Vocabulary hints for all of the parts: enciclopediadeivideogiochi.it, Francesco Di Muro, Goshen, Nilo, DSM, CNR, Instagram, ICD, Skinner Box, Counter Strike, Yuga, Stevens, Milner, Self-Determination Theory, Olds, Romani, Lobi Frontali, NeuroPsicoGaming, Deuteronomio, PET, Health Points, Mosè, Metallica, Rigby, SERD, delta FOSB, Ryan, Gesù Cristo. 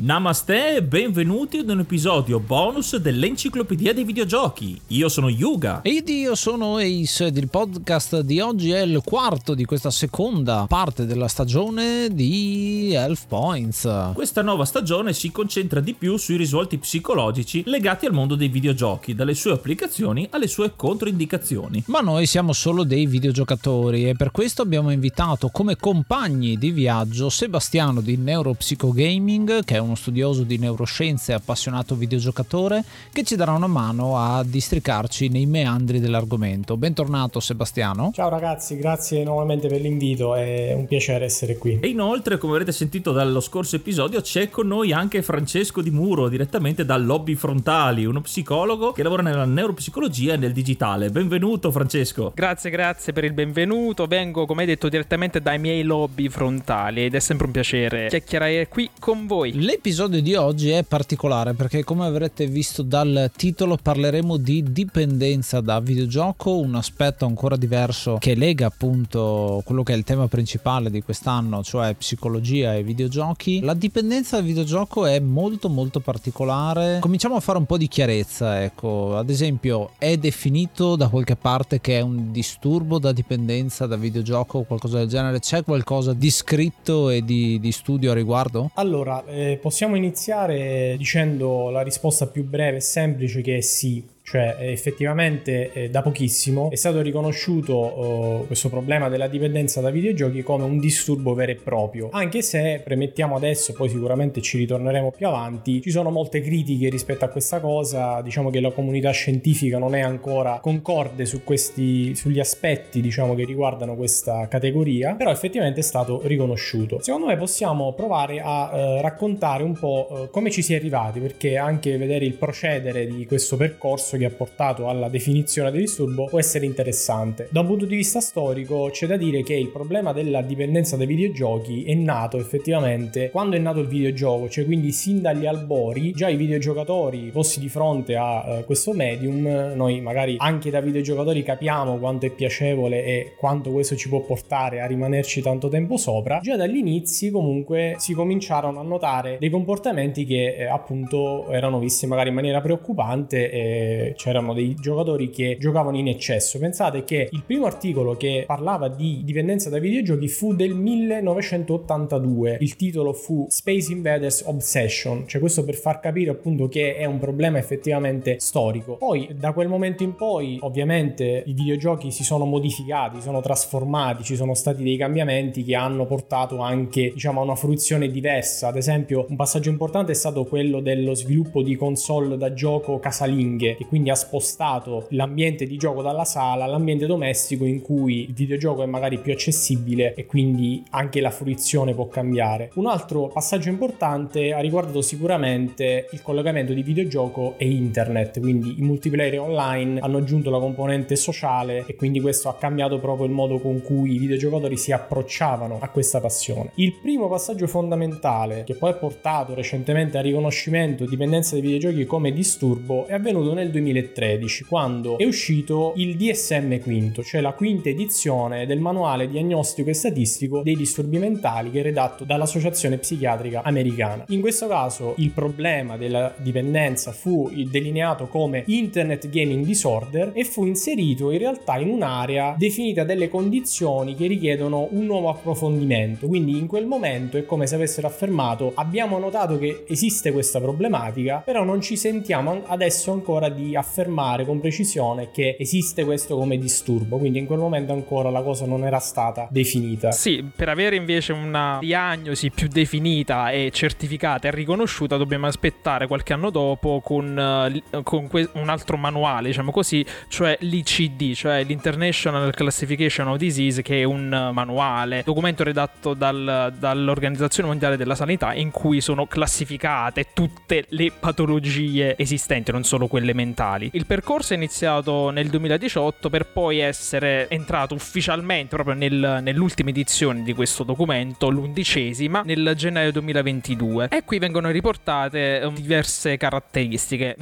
Namaste e benvenuti ad un episodio bonus dell'Enciclopedia dei Videogiochi. Io sono Yuga. Ed io sono Ace. Il podcast di oggi è il quarto di questa seconda parte della stagione di Health Points. Questa nuova stagione si concentra di più sui risvolti psicologici legati al mondo dei videogiochi, dalle sue applicazioni alle sue controindicazioni. Ma noi siamo solo dei videogiocatori e per questo abbiamo invitato come compagni di viaggio Sebastiano di NeuroPsicoGaming, che è uno studioso di neuroscienze e appassionato videogiocatore, che ci darà una mano a districarci nei meandri dell'argomento. Bentornato Sebastiano. Ciao ragazzi, grazie nuovamente per l'invito, è un piacere essere qui. E inoltre, come avrete sentito dallo scorso episodio, c'è con noi anche Francesco Di Muro, direttamente da Lobi Frontali, uno psicologo che lavora nella neuropsicologia e nel digitale. Benvenuto Francesco. Grazie per il benvenuto. Vengo, come hai detto, direttamente dai miei Lobi Frontali ed è sempre un piacere chiacchierare qui con voi. L'episodio di oggi è particolare perché, come avrete visto dal titolo, parleremo di dipendenza da videogioco, un aspetto ancora diverso che lega appunto quello che è il tema principale di quest'anno, cioè psicologia e videogiochi. La dipendenza dal videogioco è molto molto particolare. Cominciamo a fare un po' di chiarezza, ecco. Ad esempio, è definito da qualche parte che è un disturbo da dipendenza da videogioco o qualcosa del genere? C'è qualcosa di scritto e di studio a riguardo? Allora, possiamo iniziare dicendo la risposta più breve e semplice, che è sì. Cioè, effettivamente da pochissimo è stato riconosciuto questo problema della dipendenza da videogiochi come un disturbo vero e proprio, anche se premettiamo adesso, poi sicuramente ci ritorneremo più avanti, ci sono molte critiche rispetto a questa cosa. Diciamo che la comunità scientifica non è ancora concorde su sugli aspetti, diciamo, che riguardano questa categoria, però effettivamente è stato riconosciuto. Secondo me possiamo provare a raccontare un po' come ci si è arrivati, perché anche vedere il procedere di questo percorso che ha portato alla definizione del disturbo può essere interessante. Da un punto di vista storico c'è da dire che il problema della dipendenza dai videogiochi è nato effettivamente quando è nato il videogioco, cioè quindi sin dagli albori già i videogiocatori posti di fronte a questo medium. Noi magari anche da videogiocatori capiamo quanto è piacevole e quanto questo ci può portare a rimanerci tanto tempo sopra. Già dagli inizi comunque si cominciarono a notare dei comportamenti che appunto erano visti magari in maniera preoccupante e c'erano dei giocatori che giocavano in eccesso. Pensate che il primo articolo che parlava di dipendenza dai videogiochi fu del 1982. Il titolo fu Space Invaders Obsession, cioè questo per far capire appunto che è un problema effettivamente storico. Poi da quel momento in poi ovviamente i videogiochi si sono modificati, sono trasformati, ci sono stati dei cambiamenti che hanno portato anche, diciamo, a una fruizione diversa. Ad esempio, un passaggio importante è stato quello dello sviluppo di console da gioco casalinghe, che quindi ha spostato l'ambiente di gioco dalla sala all'ambiente domestico, in cui il videogioco è magari più accessibile e quindi anche la fruizione può cambiare. Un altro passaggio importante ha riguardato sicuramente il collegamento di videogioco e internet, quindi i multiplayer online hanno aggiunto la componente sociale e quindi questo ha cambiato proprio il modo con cui i videogiocatori si approcciavano a questa passione. Il primo passaggio fondamentale che poi ha portato recentemente al riconoscimento dipendenza dai videogiochi come disturbo è avvenuto nel 2013, quando è uscito il DSM quinto, cioè la quinta edizione del manuale diagnostico e statistico dei disturbi mentali, che è redatto dall'Associazione Psichiatrica Americana. In questo caso il problema della dipendenza fu delineato come Internet Gaming Disorder e fu inserito in realtà in un'area definita delle condizioni che richiedono un nuovo approfondimento. Quindi in quel momento è come se avessero affermato: abbiamo notato che esiste questa problematica, però non ci sentiamo adesso ancora di affermare con precisione che esiste questo come disturbo. Quindi in quel momento ancora la cosa non era stata definita. Sì, per avere invece una diagnosi più definita e certificata e riconosciuta dobbiamo aspettare qualche anno dopo con un altro manuale, diciamo così, cioè l'ICD, cioè l'International Classification of Disease, che è un manuale, documento redatto dall'Organizzazione Mondiale della Sanità, in cui sono classificate tutte le patologie esistenti, non solo quelle mentali. Il percorso è iniziato nel 2018 per poi essere entrato ufficialmente proprio nell'ultima edizione di questo documento, l'11ª, nel gennaio 2022, e qui vengono riportate diverse caratteristiche.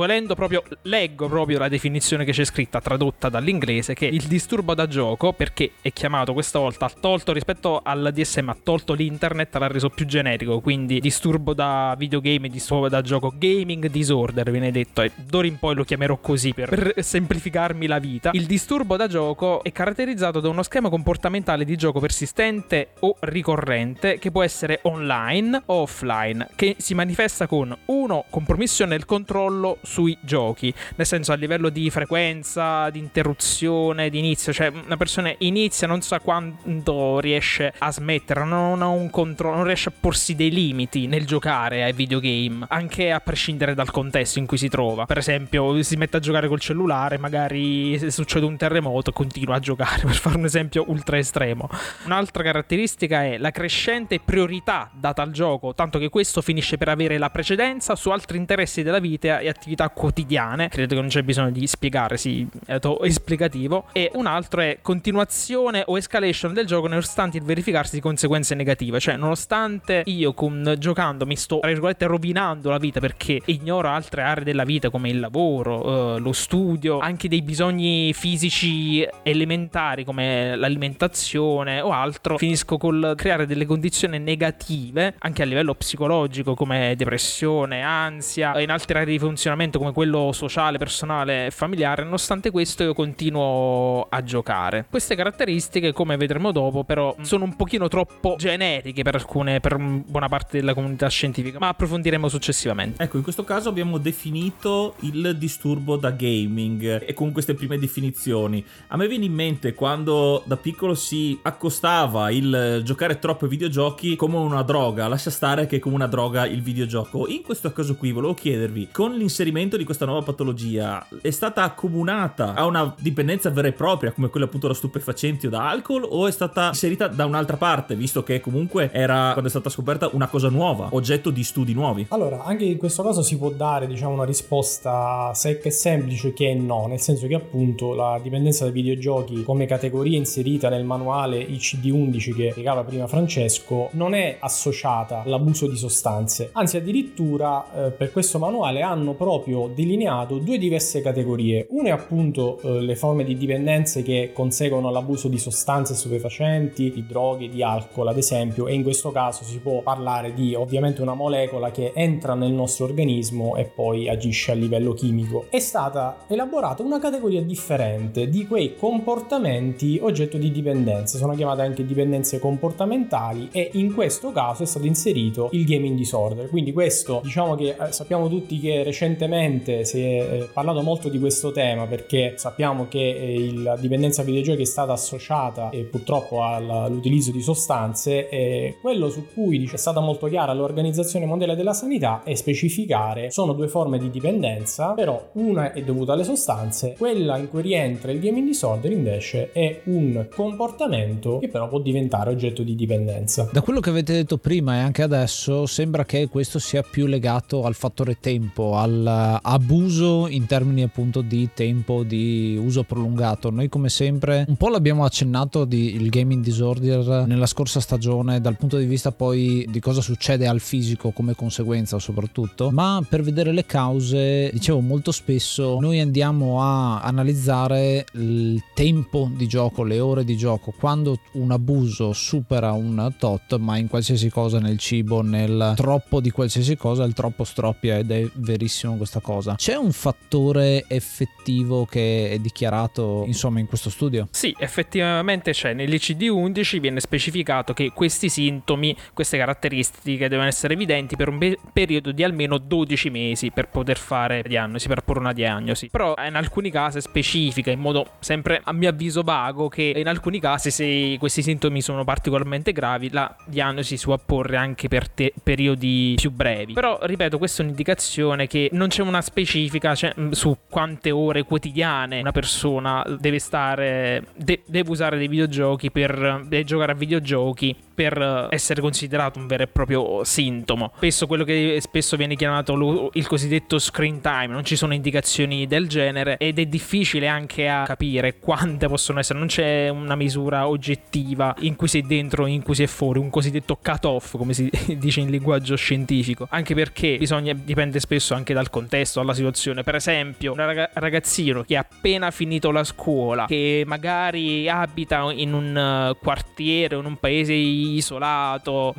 Leggo proprio la definizione che c'è scritta, tradotta dall'inglese, che il disturbo da gioco, perché è chiamato questa volta, ha tolto rispetto al DSM, ha tolto l'internet, l'ha reso più generico, quindi disturbo da videogame, disturbo da gioco, gaming disorder viene detto, e d'ora in poi lo chiamerò così per semplificarmi la vita. Il disturbo da gioco è caratterizzato da uno schema comportamentale di gioco persistente o ricorrente, che può essere online o offline, che si manifesta con: 1. Compromissione del controllo sui giochi, nel senso a livello di frequenza, di interruzione, di inizio, cioè una persona inizia, non sa quando riesce a smettere, non ha un controllo, non riesce a porsi dei limiti nel giocare ai videogame, anche a prescindere dal contesto in cui si trova. Per esempio si mette a giocare col cellulare, magari se succede un terremoto continua a giocare, per fare un esempio ultra estremo. Un'altra caratteristica è la crescente priorità data al gioco, tanto che questo finisce per avere la precedenza su altri interessi della vita e attività quotidiane. Credo che non c'è bisogno di spiegare, sì, è esplicativo. E un altro è continuazione o escalation del gioco nonostante il verificarsi di conseguenze negative, cioè nonostante io giocando mi sto, tra virgolette, rovinando la vita, perché ignoro altre aree della vita come il lavoro, lo studio, anche dei bisogni fisici elementari come l'alimentazione o altro, finisco col creare delle condizioni negative anche a livello psicologico come depressione, ansia, in altre aree di funzionamento come quello sociale, personale e familiare. Nonostante questo io continuo a giocare. Queste caratteristiche, come vedremo dopo, però sono un pochino troppo generiche per buona parte della comunità scientifica, ma approfondiremo successivamente. Ecco, in questo caso abbiamo definito il disturbo da gaming e con queste prime definizioni. A me viene in mente quando da piccolo si accostava il giocare troppo ai videogiochi come una droga, lascia stare che è come una droga il videogioco. In questo caso qui volevo chiedervi, con l'inserimento di questa nuova patologia è stata accomunata a una dipendenza vera e propria come quella appunto da stupefacenti o da alcol, o è stata inserita da un'altra parte, visto che comunque era, quando è stata scoperta, una cosa nuova, oggetto di studi nuovi? Allora, anche in questo caso si può dare, diciamo, una risposta secca e semplice che è no, nel senso che appunto la dipendenza dai videogiochi come categoria inserita nel manuale ICD-11 che spiegava prima Francesco non è associata all'abuso di sostanze, anzi addirittura per questo manuale hanno proprio delineato due diverse categorie. Una è appunto le forme di dipendenze che conseguono all'abuso di sostanze stupefacenti, di droghe, di alcol ad esempio, e in questo caso si può parlare di ovviamente una molecola che entra nel nostro organismo e poi agisce a livello chimico. È stata elaborata una categoria differente di quei comportamenti oggetto di dipendenza, sono chiamate anche dipendenze comportamentali, e in questo caso è stato inserito il gaming disorder. Quindi questo, diciamo che sappiamo tutti che recentemente si è parlato molto di questo tema, perché sappiamo che la dipendenza ai videogiochi è stata associata purtroppo all'utilizzo di sostanze, e quello su cui è stata molto chiara l'Organizzazione Mondiale della Sanità è specificare: sono due forme di dipendenza, però una è dovuta alle sostanze, quella in cui rientra il gaming disorder invece è un comportamento che però può diventare oggetto di dipendenza. Da quello che avete detto prima e anche adesso sembra che questo sia più legato al fattore tempo, all'abuso in termini appunto di tempo di uso prolungato. Noi come sempre un po' l'abbiamo accennato il gaming disorder nella scorsa stagione dal punto di vista poi di cosa succede al fisico come conseguenza soprattutto, ma per vedere le cause, dicevo, molto spesso spesso noi andiamo a analizzare il tempo di gioco, le ore di gioco, quando un abuso supera un tot, ma in qualsiasi cosa, nel cibo, nel troppo di qualsiasi cosa, il troppo stroppia, ed è verissimo questa cosa. C'è un fattore effettivo che è dichiarato insomma in questo studio? Sì, effettivamente c'è. Nell'ICD-11 viene specificato che questi sintomi, queste caratteristiche devono essere evidenti per un periodo di almeno 12 mesi per poter fare diagnosi, per porre una diagnosi. Però in alcuni casi specifica, in modo sempre a mio avviso vago, che in alcuni casi se questi sintomi sono particolarmente gravi la diagnosi si può porre anche per periodi più brevi. Però ripeto, questa è un'indicazione che non c'è una specifica su quante ore quotidiane una persona deve stare, deve usare dei videogiochi per giocare a videogiochi per essere considerato un vero e proprio sintomo. Spesso quello che spesso viene chiamato il cosiddetto screen time, non ci sono indicazioni del genere ed è difficile anche a capire quante possono essere, non c'è una misura oggettiva in cui si è dentro, in cui si è fuori, un cosiddetto cut off come si dice in linguaggio scientifico, anche perché dipende spesso anche dal contesto, dalla situazione. Per esempio un ragazzino che ha appena finito la scuola, che magari abita in un quartiere o in un paese isolato,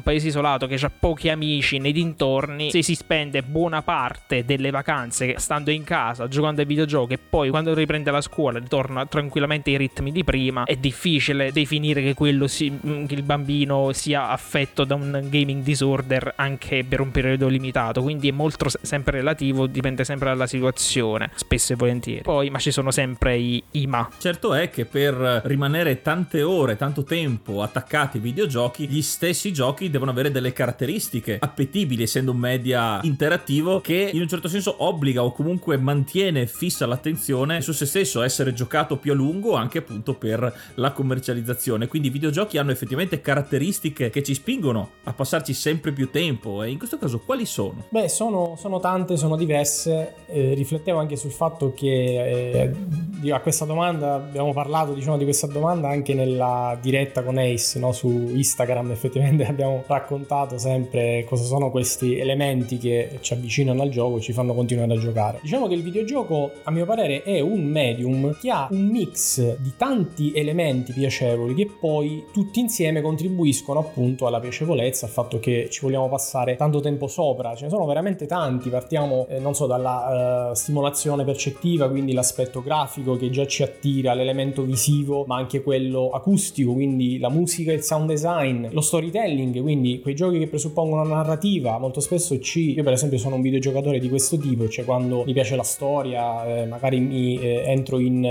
che ha pochi amici nei dintorni, se si spende buona parte delle vacanze stando in casa giocando ai videogiochi e poi quando riprende la scuola ritorna tranquillamente ai ritmi di prima, è difficile definire che il bambino sia affetto da un gaming disorder anche per un periodo limitato, quindi è molto sempre relativo, dipende sempre dalla situazione, spesso e volentieri. Poi ma ci sono sempre i ma. Certo è che per rimanere tante ore, tanto tempo attaccati ai videogiochi, gli stessi giochi devono avere delle caratteristiche appetibili, essendo un media interattivo che in un certo senso obbliga o comunque mantiene fissa l'attenzione su se stesso, essere giocato più a lungo anche appunto per la commercializzazione. Quindi i videogiochi hanno effettivamente caratteristiche che ci spingono a passarci sempre più tempo, e in questo caso quali sono? Beh, sono tante, sono diverse. Riflettevo anche sul fatto che a questa domanda abbiamo parlato, diciamo, di questa domanda anche nella diretta con Ace, no? Su Instagram effettivamente abbiamo raccontato sempre cosa sono questi elementi che ci avvicinano al gioco, ci fanno continuare a giocare. Diciamo che il videogioco, a mio parere, è un medium che ha un mix di tanti elementi piacevoli che poi tutti insieme contribuiscono appunto alla piacevolezza, al fatto che ci vogliamo passare tanto tempo sopra. Ce ne sono veramente tanti. Partiamo dalla stimolazione percettiva, quindi l'aspetto grafico che già ci attira, l'elemento visivo ma anche quello acustico, quindi la musica, il sound design, lo storytelling, quindi quei giochi che presuppongono una narrativa. Molto spesso io per esempio sono un videogiocatore di questo tipo, cioè quando mi piace la storia, magari entro in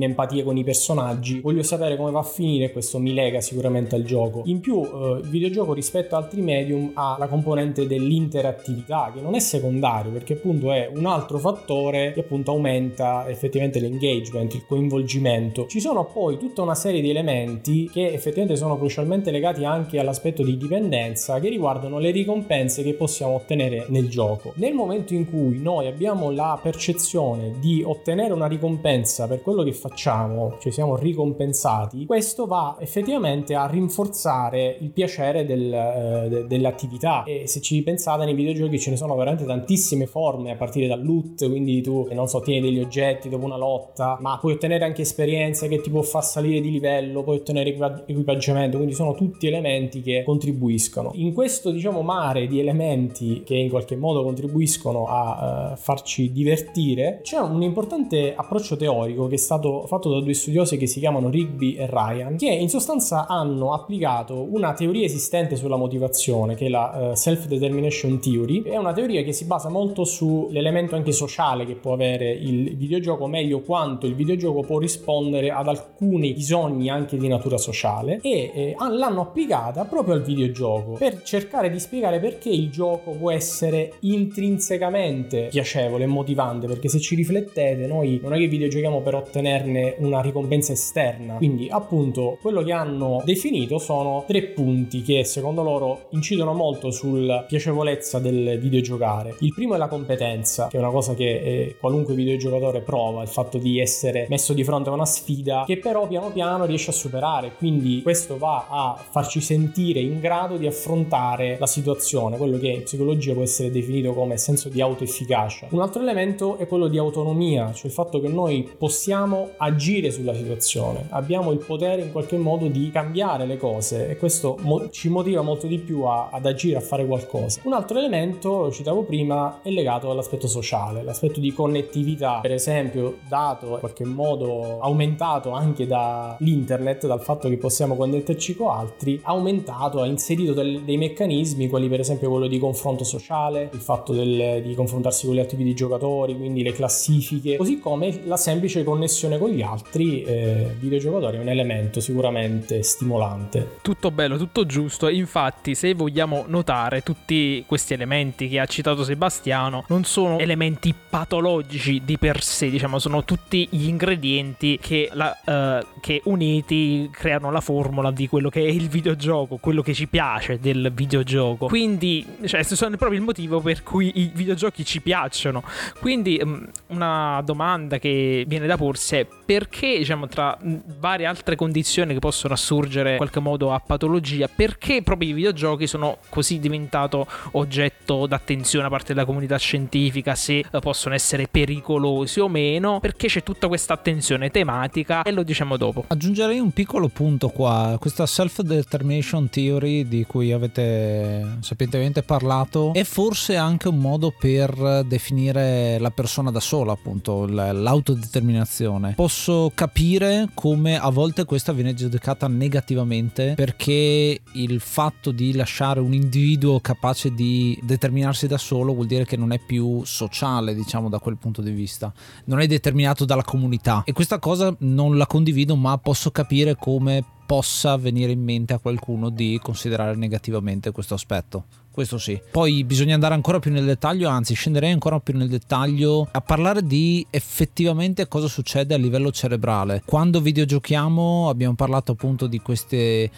empatia con i personaggi, voglio sapere come va a finire, questo mi lega sicuramente al gioco. In più il videogioco rispetto ad altri medium ha la componente dell'interattività, che non è secondario, perché appunto è un altro fattore che appunto aumenta effettivamente l'engagement, il coinvolgimento. Ci sono poi tutta una serie di elementi che effettivamente sono crucialmente legati anche all'aspetto di dipendenza, che riguardano le ricompense che possiamo ottenere nel gioco. Nel momento in cui noi abbiamo la percezione di ottenere una ricompensa per quello che facciamo, cioè siamo ricompensati, questo va effettivamente a rinforzare il piacere dell'attività. E se ci pensate, nei videogiochi ce ne sono veramente tantissime forme, a partire dal loot, quindi tu ottieni degli oggetti dopo una lotta, ma puoi ottenere anche esperienza che ti può far salire di livello, puoi ottenere equipaggiamento, quindi sono tutti elementi che contribuiscono. In questo mare di elementi che in qualche modo contribuiscono a farci divertire, c'è un importante approccio teorico che è stato fatto da due studiosi che si chiamano Rigby e Ryan, che in sostanza hanno applicato una teoria esistente sulla motivazione, che è la Self-Determination Theory. È una teoria che si basa molto sull'elemento anche sociale che può avere il videogioco, meglio quanto il videogioco può rispondere ad alcuni bisogni anche di natura sociale, e l'hanno applicata proprio al videogioco per cercare di spiegare perché il gioco può essere intrinsecamente piacevole e motivante, perché se ci riflettete noi non è che videogiochiamo per ottenerne una ricompensa esterna. Quindi appunto quello che hanno definito sono tre punti che secondo loro incidono molto sulla piacevolezza del videogiocare. Il primo è la competenza, che è una cosa che qualunque videogiocatore prova, il fatto di essere messo di fronte a una sfida che però piano piano riesce a superare, quindi questo va a farci sentire in grado di affrontare la situazione, quello che in psicologia può essere definito come senso di autoefficacia. Un altro elemento elemento è quello di autonomia, cioè il fatto che noi possiamo agire sulla situazione, abbiamo il potere in qualche modo di cambiare le cose e questo ci motiva molto di più ad agire, a fare qualcosa. Un altro elemento, lo citavo prima, è legato all'aspetto sociale, l'aspetto di connettività, per esempio dato in qualche modo aumentato anche dall'internet, dal fatto che possiamo connetterci con altri, ha inserito dei meccanismi, quali per esempio quello di confronto sociale, il fatto di confrontarsi con gli altri videogiocatori, quindi le classifiche, così come la semplice connessione con gli altri videogiocatori è un elemento sicuramente stimolante. Tutto bello, tutto giusto. Infatti, se vogliamo notare, tutti questi elementi che ha citato Sebastiano non sono elementi patologici di per sé, diciamo, sono tutti gli ingredienti che uniti creano la formula di quello che è il videogioco, quello che ci piace del videogioco. Quindi, cioè, sono proprio il motivo per cui i videogiochi ci piacciono. Quindi una domanda che viene da porsi è: perché, diciamo, tra varie altre condizioni che possono assurgere in qualche modo a patologia, perché proprio i videogiochi sono così diventato oggetto d'attenzione da parte della comunità scientifica, se possono essere pericolosi o meno, perché c'è tutta questa attenzione tematica, e lo diciamo dopo. Aggiungerei un piccolo punto qua: questa Self-Determination Theory di cui avete sapientemente parlato è forse anche un modo per definire la persona da sola, appunto, l'autodeterminazione. Posso capire come a volte questa viene giudicata negativamente, perché il fatto di lasciare un individuo capace di determinarsi da solo vuol dire che non è più sociale, diciamo, da quel punto di vista, non è determinato dalla comunità, e questa cosa non la condivido, ma posso capire come possa venire in mente a qualcuno di considerare negativamente questo aspetto. Questo sì. Poi bisogna andare ancora più nel dettaglio, anzi scenderei ancora più nel dettaglio a parlare di effettivamente cosa succede a livello cerebrale. Quando videogiochiamo abbiamo parlato appunto di questi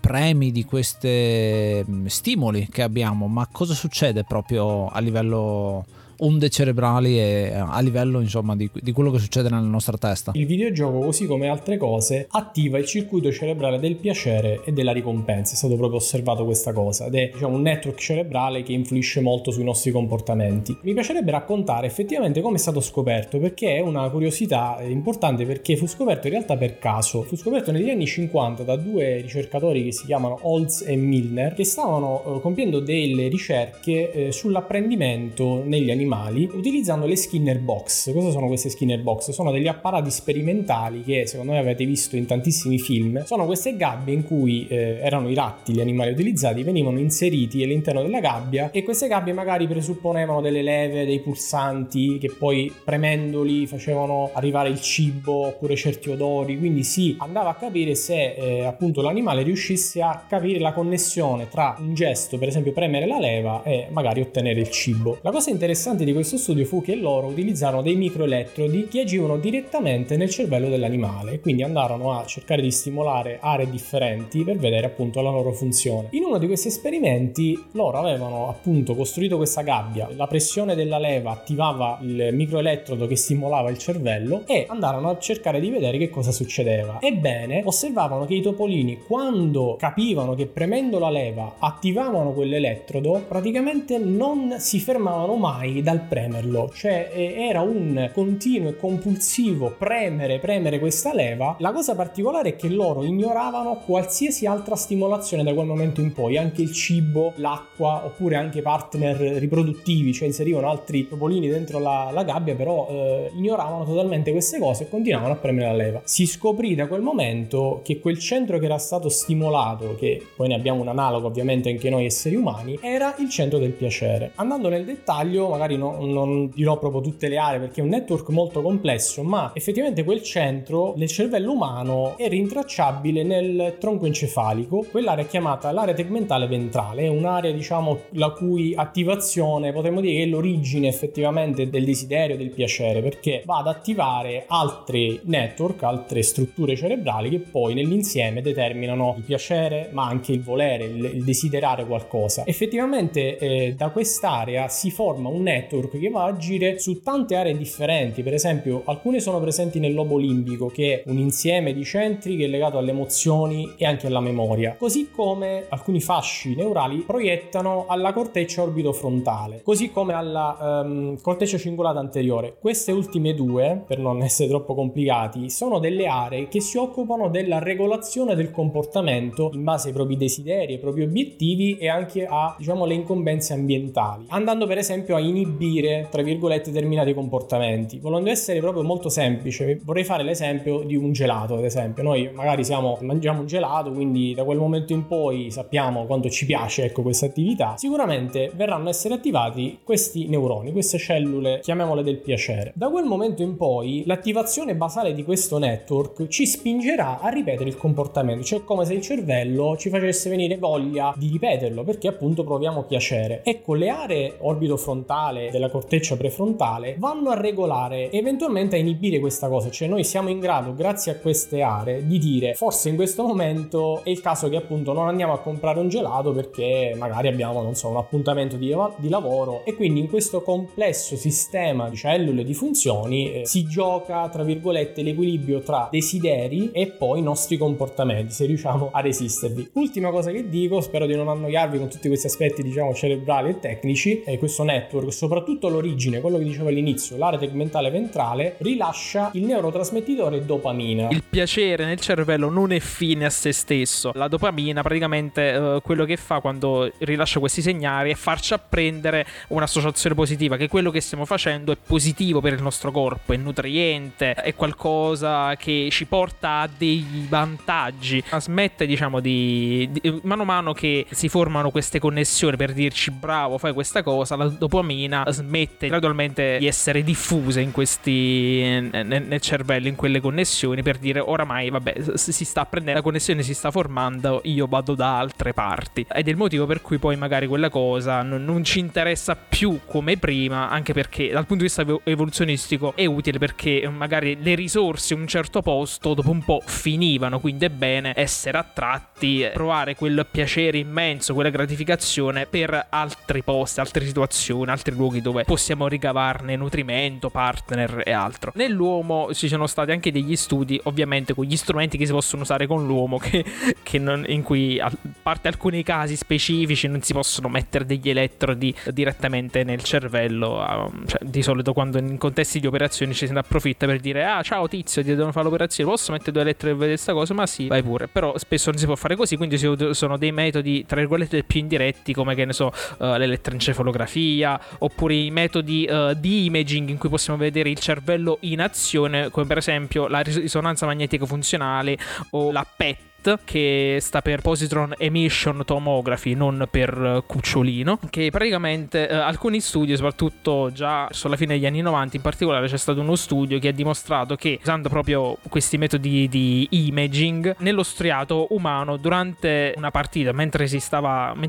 premi, di questi stimoli che abbiamo, ma cosa succede proprio a livello onde cerebrali e a livello, insomma, di quello che succede nella nostra testa? Il videogioco, così come altre cose, attiva il circuito cerebrale del piacere e della ricompensa. È stato proprio osservato questa cosa ed è, diciamo, un network cerebrale che influisce molto sui nostri comportamenti. Mi piacerebbe raccontare effettivamente come è stato scoperto, perché è una curiosità importante, perché fu scoperto in realtà per caso. Fu scoperto negli anni 50 da due ricercatori che si chiamano Olds e Milner, che stavano compiendo delle ricerche sull'apprendimento negli animali utilizzando le Skinner Box. Cosa sono queste Skinner Box? Sono degli apparati sperimentali che secondo me avete visto in tantissimi film. Sono queste gabbie in cui erano i ratti, gli animali utilizzati, venivano inseriti all'interno della gabbia, e queste gabbie magari presupponevano delle leve, dei pulsanti che poi premendoli facevano arrivare il cibo oppure certi odori, quindi si andava a capire se appunto l'animale riuscisse a capire la connessione tra un gesto, per esempio premere la leva, e magari ottenere il cibo. La cosa interessante di questo studio fu che loro utilizzarono dei microelettrodi che agivano direttamente nel cervello dell'animale, quindi andarono a cercare di stimolare aree differenti per vedere appunto la loro funzione. In uno di questi esperimenti loro avevano appunto costruito questa gabbia, la pressione della leva attivava il microelettrodo che stimolava il cervello, e andarono a cercare di vedere che cosa succedeva. Ebbene, osservavano che i topolini, quando capivano che premendo la leva attivavano quell'elettrodo, praticamente non si fermavano mai dal premerlo, cioè era un continuo e compulsivo premere questa leva. La cosa particolare è che loro ignoravano qualsiasi altra stimolazione da quel momento in poi, anche il cibo, l'acqua, oppure anche partner riproduttivi, cioè inserivano altri topolini dentro la gabbia, però ignoravano totalmente queste cose e continuavano a premere la leva. Si scoprì da quel momento che quel centro che era stato stimolato, che poi ne abbiamo un analogo ovviamente anche noi esseri umani, era il centro del piacere. Andando nel dettaglio, magari non dirò proprio tutte le aree perché è un network molto complesso, ma effettivamente quel centro nel cervello umano è rintracciabile nel tronco encefalico. Quell'area è chiamata l'area tegmentale ventrale, è un'area, diciamo, la cui attivazione potremmo dire che è l'origine effettivamente del desiderio, del piacere, perché va ad attivare altri network, altre strutture cerebrali che poi nell'insieme determinano il piacere, ma anche il volere, il desiderare qualcosa. Effettivamente da quest'area si forma un network network che va a agire su tante aree differenti. Per esempio, alcune sono presenti nel lobo limbico, che è un insieme di centri che è legato alle emozioni e anche alla memoria, così come alcuni fasci neurali proiettano alla corteccia orbitofrontale, così come alla corteccia cingolata anteriore. Queste ultime due, per non essere troppo complicati, sono delle aree che si occupano della regolazione del comportamento in base ai propri desideri, ai propri obiettivi e anche a, diciamo, le incombenze ambientali, andando per esempio a inibire, tra virgolette, determinati comportamenti. Volendo essere proprio molto semplice, vorrei fare l'esempio di un gelato. Ad esempio, noi magari mangiamo un gelato, quindi da quel momento in poi sappiamo quanto ci piace, ecco, questa attività. Sicuramente verranno a essere attivati questi neuroni, queste cellule, chiamiamole del piacere. Da quel momento in poi l'attivazione basale di questo network ci spingerà a ripetere il comportamento, cioè come se il cervello ci facesse venire voglia di ripeterlo, perché appunto proviamo piacere. Ecco, le aree orbitofrontale della corteccia prefrontale vanno a regolare, eventualmente a inibire questa cosa, cioè noi siamo in grado, grazie a queste aree, di dire forse in questo momento è il caso che appunto non andiamo a comprare un gelato perché magari abbiamo, non so, un appuntamento di lavoro, e quindi in questo complesso sistema di cellule, di funzioni, si gioca, tra virgolette, l'equilibrio tra desideri e poi i nostri comportamenti, se riusciamo a resistervi. Ultima cosa che dico, spero di non annoiarvi con tutti questi aspetti, diciamo, cerebrali e tecnici, e questo network, soprattutto l'origine, quello che dicevo all'inizio, l'area tegmentale ventrale, rilascia il neurotrasmettitore dopamina. Il piacere nel cervello non è fine a se stesso. La dopamina praticamente quello che fa quando rilascia questi segnali è farci apprendere un'associazione positiva, che quello che stiamo facendo è positivo per il nostro corpo, è nutriente, è qualcosa che ci porta a dei vantaggi. Ma smette, diciamo, di mano a mano che si formano queste connessioni per dirci bravo, fai questa cosa, la dopamina smette gradualmente di essere diffusa in questi nel cervello, in quelle connessioni, per dire oramai vabbè, si sta prendendo la connessione, si sta formando, io vado da altre parti. Ed è il motivo per cui poi magari quella cosa non ci interessa più come prima, anche perché dal punto di vista evoluzionistico è utile, perché magari le risorse in un certo posto dopo un po' finivano, quindi è bene essere attratti, provare quel piacere immenso, quella gratificazione per altri posti, altre situazioni, altri luoghi dove possiamo ricavarne nutrimento, partner e altro. Nell'uomo ci sono stati anche degli studi, ovviamente con gli strumenti che si possono usare con l'uomo, in cui a parte alcuni casi specifici non si possono mettere degli elettrodi direttamente nel cervello, cioè, di solito quando in contesti di operazioni ci se ne approfitta per dire ciao tizio, ti devono fare l'operazione, posso mettere due elettrodi per vedere questa cosa? Ma sì, vai pure. Però spesso non si può fare così, quindi sono dei metodi, tra virgolette, più indiretti, come che ne so, l'elettroencefalografia, oppure i metodi di imaging in cui possiamo vedere il cervello in azione, come per esempio la risonanza magnetica funzionale o la PET, che sta per positron emission tomography, non per cucciolino, che praticamente alcuni studi, soprattutto già sulla fine degli anni 90 in particolare, c'è stato uno studio che ha dimostrato che, usando proprio questi metodi di imaging, nello striato umano durante una partita, mentre i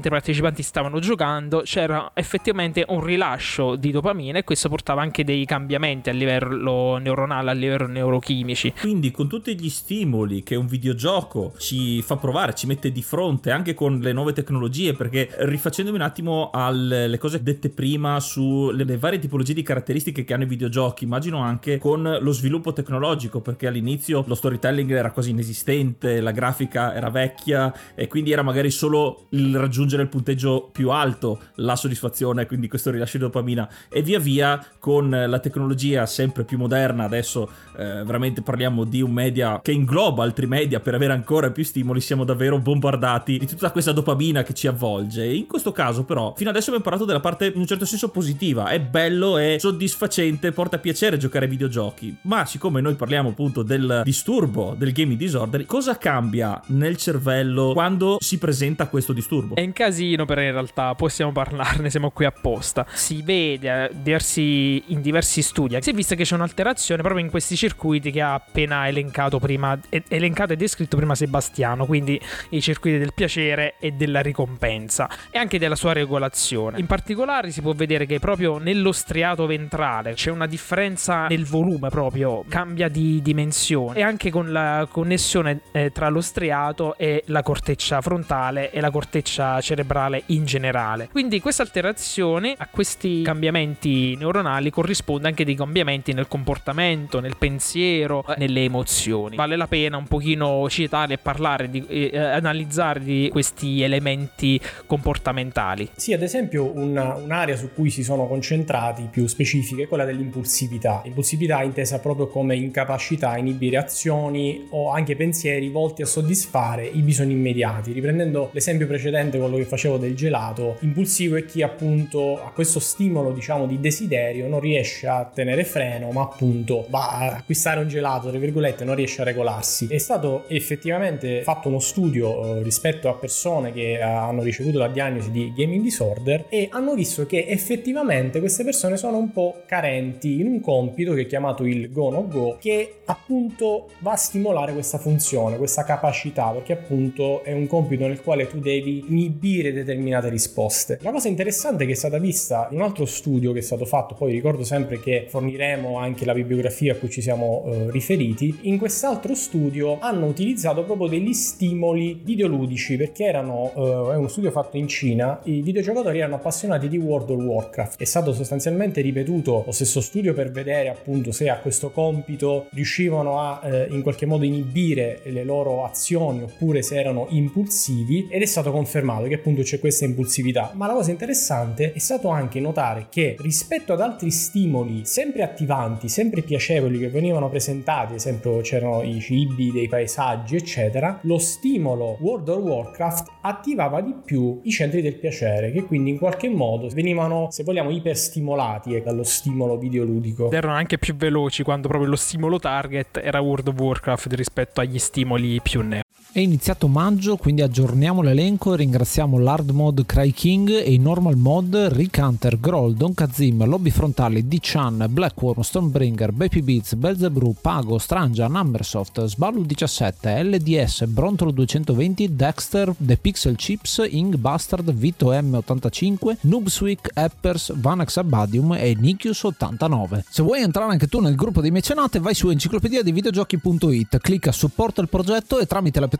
partecipanti stavano giocando, c'era effettivamente un rilascio di dopamina, e questo portava anche dei cambiamenti a livello neuronale, a livello neurochimici. Quindi con tutti gli stimoli che un videogioco ci fa provare, ci mette di fronte, anche con le nuove tecnologie, perché rifacendomi un attimo alle cose dette prima sulle varie tipologie di caratteristiche che hanno i videogiochi, immagino anche con lo sviluppo tecnologico, perché all'inizio lo storytelling era quasi inesistente, la grafica era vecchia, e quindi era magari solo il raggiungere il punteggio più alto la soddisfazione, quindi questo rilascio di dopamina. E via via, con la tecnologia sempre più moderna, adesso veramente parliamo di un media che ingloba altri media per avere ancora più stimoli, siamo davvero bombardati di tutta questa dopamina che ci avvolge. In questo caso però fino adesso abbiamo parlato della parte in un certo senso positiva, è bello, è soddisfacente, porta piacere giocare ai videogiochi, ma siccome noi parliamo appunto del disturbo, del gaming disorder, cosa cambia nel cervello quando si presenta questo disturbo? È un casino, però in realtà possiamo parlarne, siamo qui apposta. Si vede in diversi studi, si è vista che c'è un'alterazione proprio in questi circuiti che ha appena elencato e descritto prima Sebastiano, Sebastiano, quindi i circuiti del piacere e della ricompensa e anche della sua regolazione. In particolare si può vedere che proprio nello striato ventrale c'è una differenza nel volume, proprio cambia di dimensione, e anche con la connessione tra lo striato e la corteccia frontale e la corteccia cerebrale in generale. Quindi questa alterazione, a questi cambiamenti neuronali corrisponde anche dei cambiamenti nel comportamento, nel pensiero, nelle emozioni. Vale la pena un pochino citare e parlare di analizzare di questi elementi comportamentali. Sì, ad esempio un'area su cui si sono concentrati più specifica è quella dell'impulsività. Impulsività intesa proprio come incapacità a inibire azioni o anche pensieri volti a soddisfare i bisogni immediati. Riprendendo l'esempio precedente, quello che facevo del gelato, impulsivo è chi appunto a questo stimolo, diciamo, di desiderio non riesce a tenere freno, ma appunto va a acquistare un gelato, tra virgolette, non riesce a regolarsi. È stato effettivamente fatto uno studio rispetto a persone che hanno ricevuto la diagnosi di gaming disorder e hanno visto che effettivamente queste persone sono un po' carenti in un compito che è chiamato il go no go, che appunto va a stimolare questa funzione, questa capacità, perché appunto è un compito nel quale tu devi inibire determinate risposte. La cosa interessante che è stata vista in un altro studio che è stato fatto, poi ricordo sempre che forniremo anche la bibliografia a cui ci siamo riferiti, in quest'altro studio hanno utilizzato proprio degli stimoli videoludici, perché erano è uno studio fatto in Cina, i videogiocatori erano appassionati di World of Warcraft. È stato sostanzialmente ripetuto lo stesso studio per vedere appunto se a questo compito riuscivano a in qualche modo inibire le loro azioni oppure se erano impulsivi, ed è stato confermato che appunto c'è questa impulsività. Ma la cosa interessante è stato anche notare che rispetto ad altri stimoli sempre attivanti, sempre piacevoli che venivano presentati, ad esempio c'erano i cibi, dei paesaggi eccetera, lo stimolo World of Warcraft attivava di più i centri del piacere, che quindi in qualche modo venivano, se vogliamo, iperstimolati dallo stimolo videoludico. Erano anche più veloci quando proprio lo stimolo target era World of Warcraft rispetto agli stimoli più neo. È iniziato maggio, quindi aggiorniamo l'elenco e ringraziamo l'Hard Mod Cry King e i Normal Mod Rick Hunter, Groll, Don Kazim, Lobi Frontali, D-Chan, Blackworm, Stonebringer, Baby Beats, Belzebrew, Pago, Strangia, Numbersoft, Sbalu17, LDS, Brontolo 220, Dexter, The Pixel Chips, Ink Bastard, Vito M85, Noobswick, Appers, Vanax Abadium e Nikius89. Se vuoi entrare anche tu nel gruppo dei mecenate, vai su enciclopediadevideogiochi.it, clicca supporta il progetto e tramite la piattaforma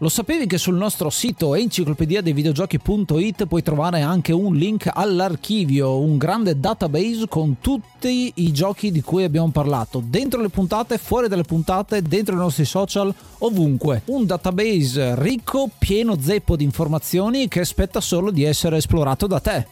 Lo sapevi che sul nostro sito enciclopediadevideogiochi.it puoi trovare anche un link all'archivio, un grande database con tutti i giochi di cui abbiamo parlato, dentro le puntate, fuori dalle puntate, dentro i nostri social, ovunque. Un database ricco, pieno zeppo di informazioni che aspetta solo di essere esplorato da te.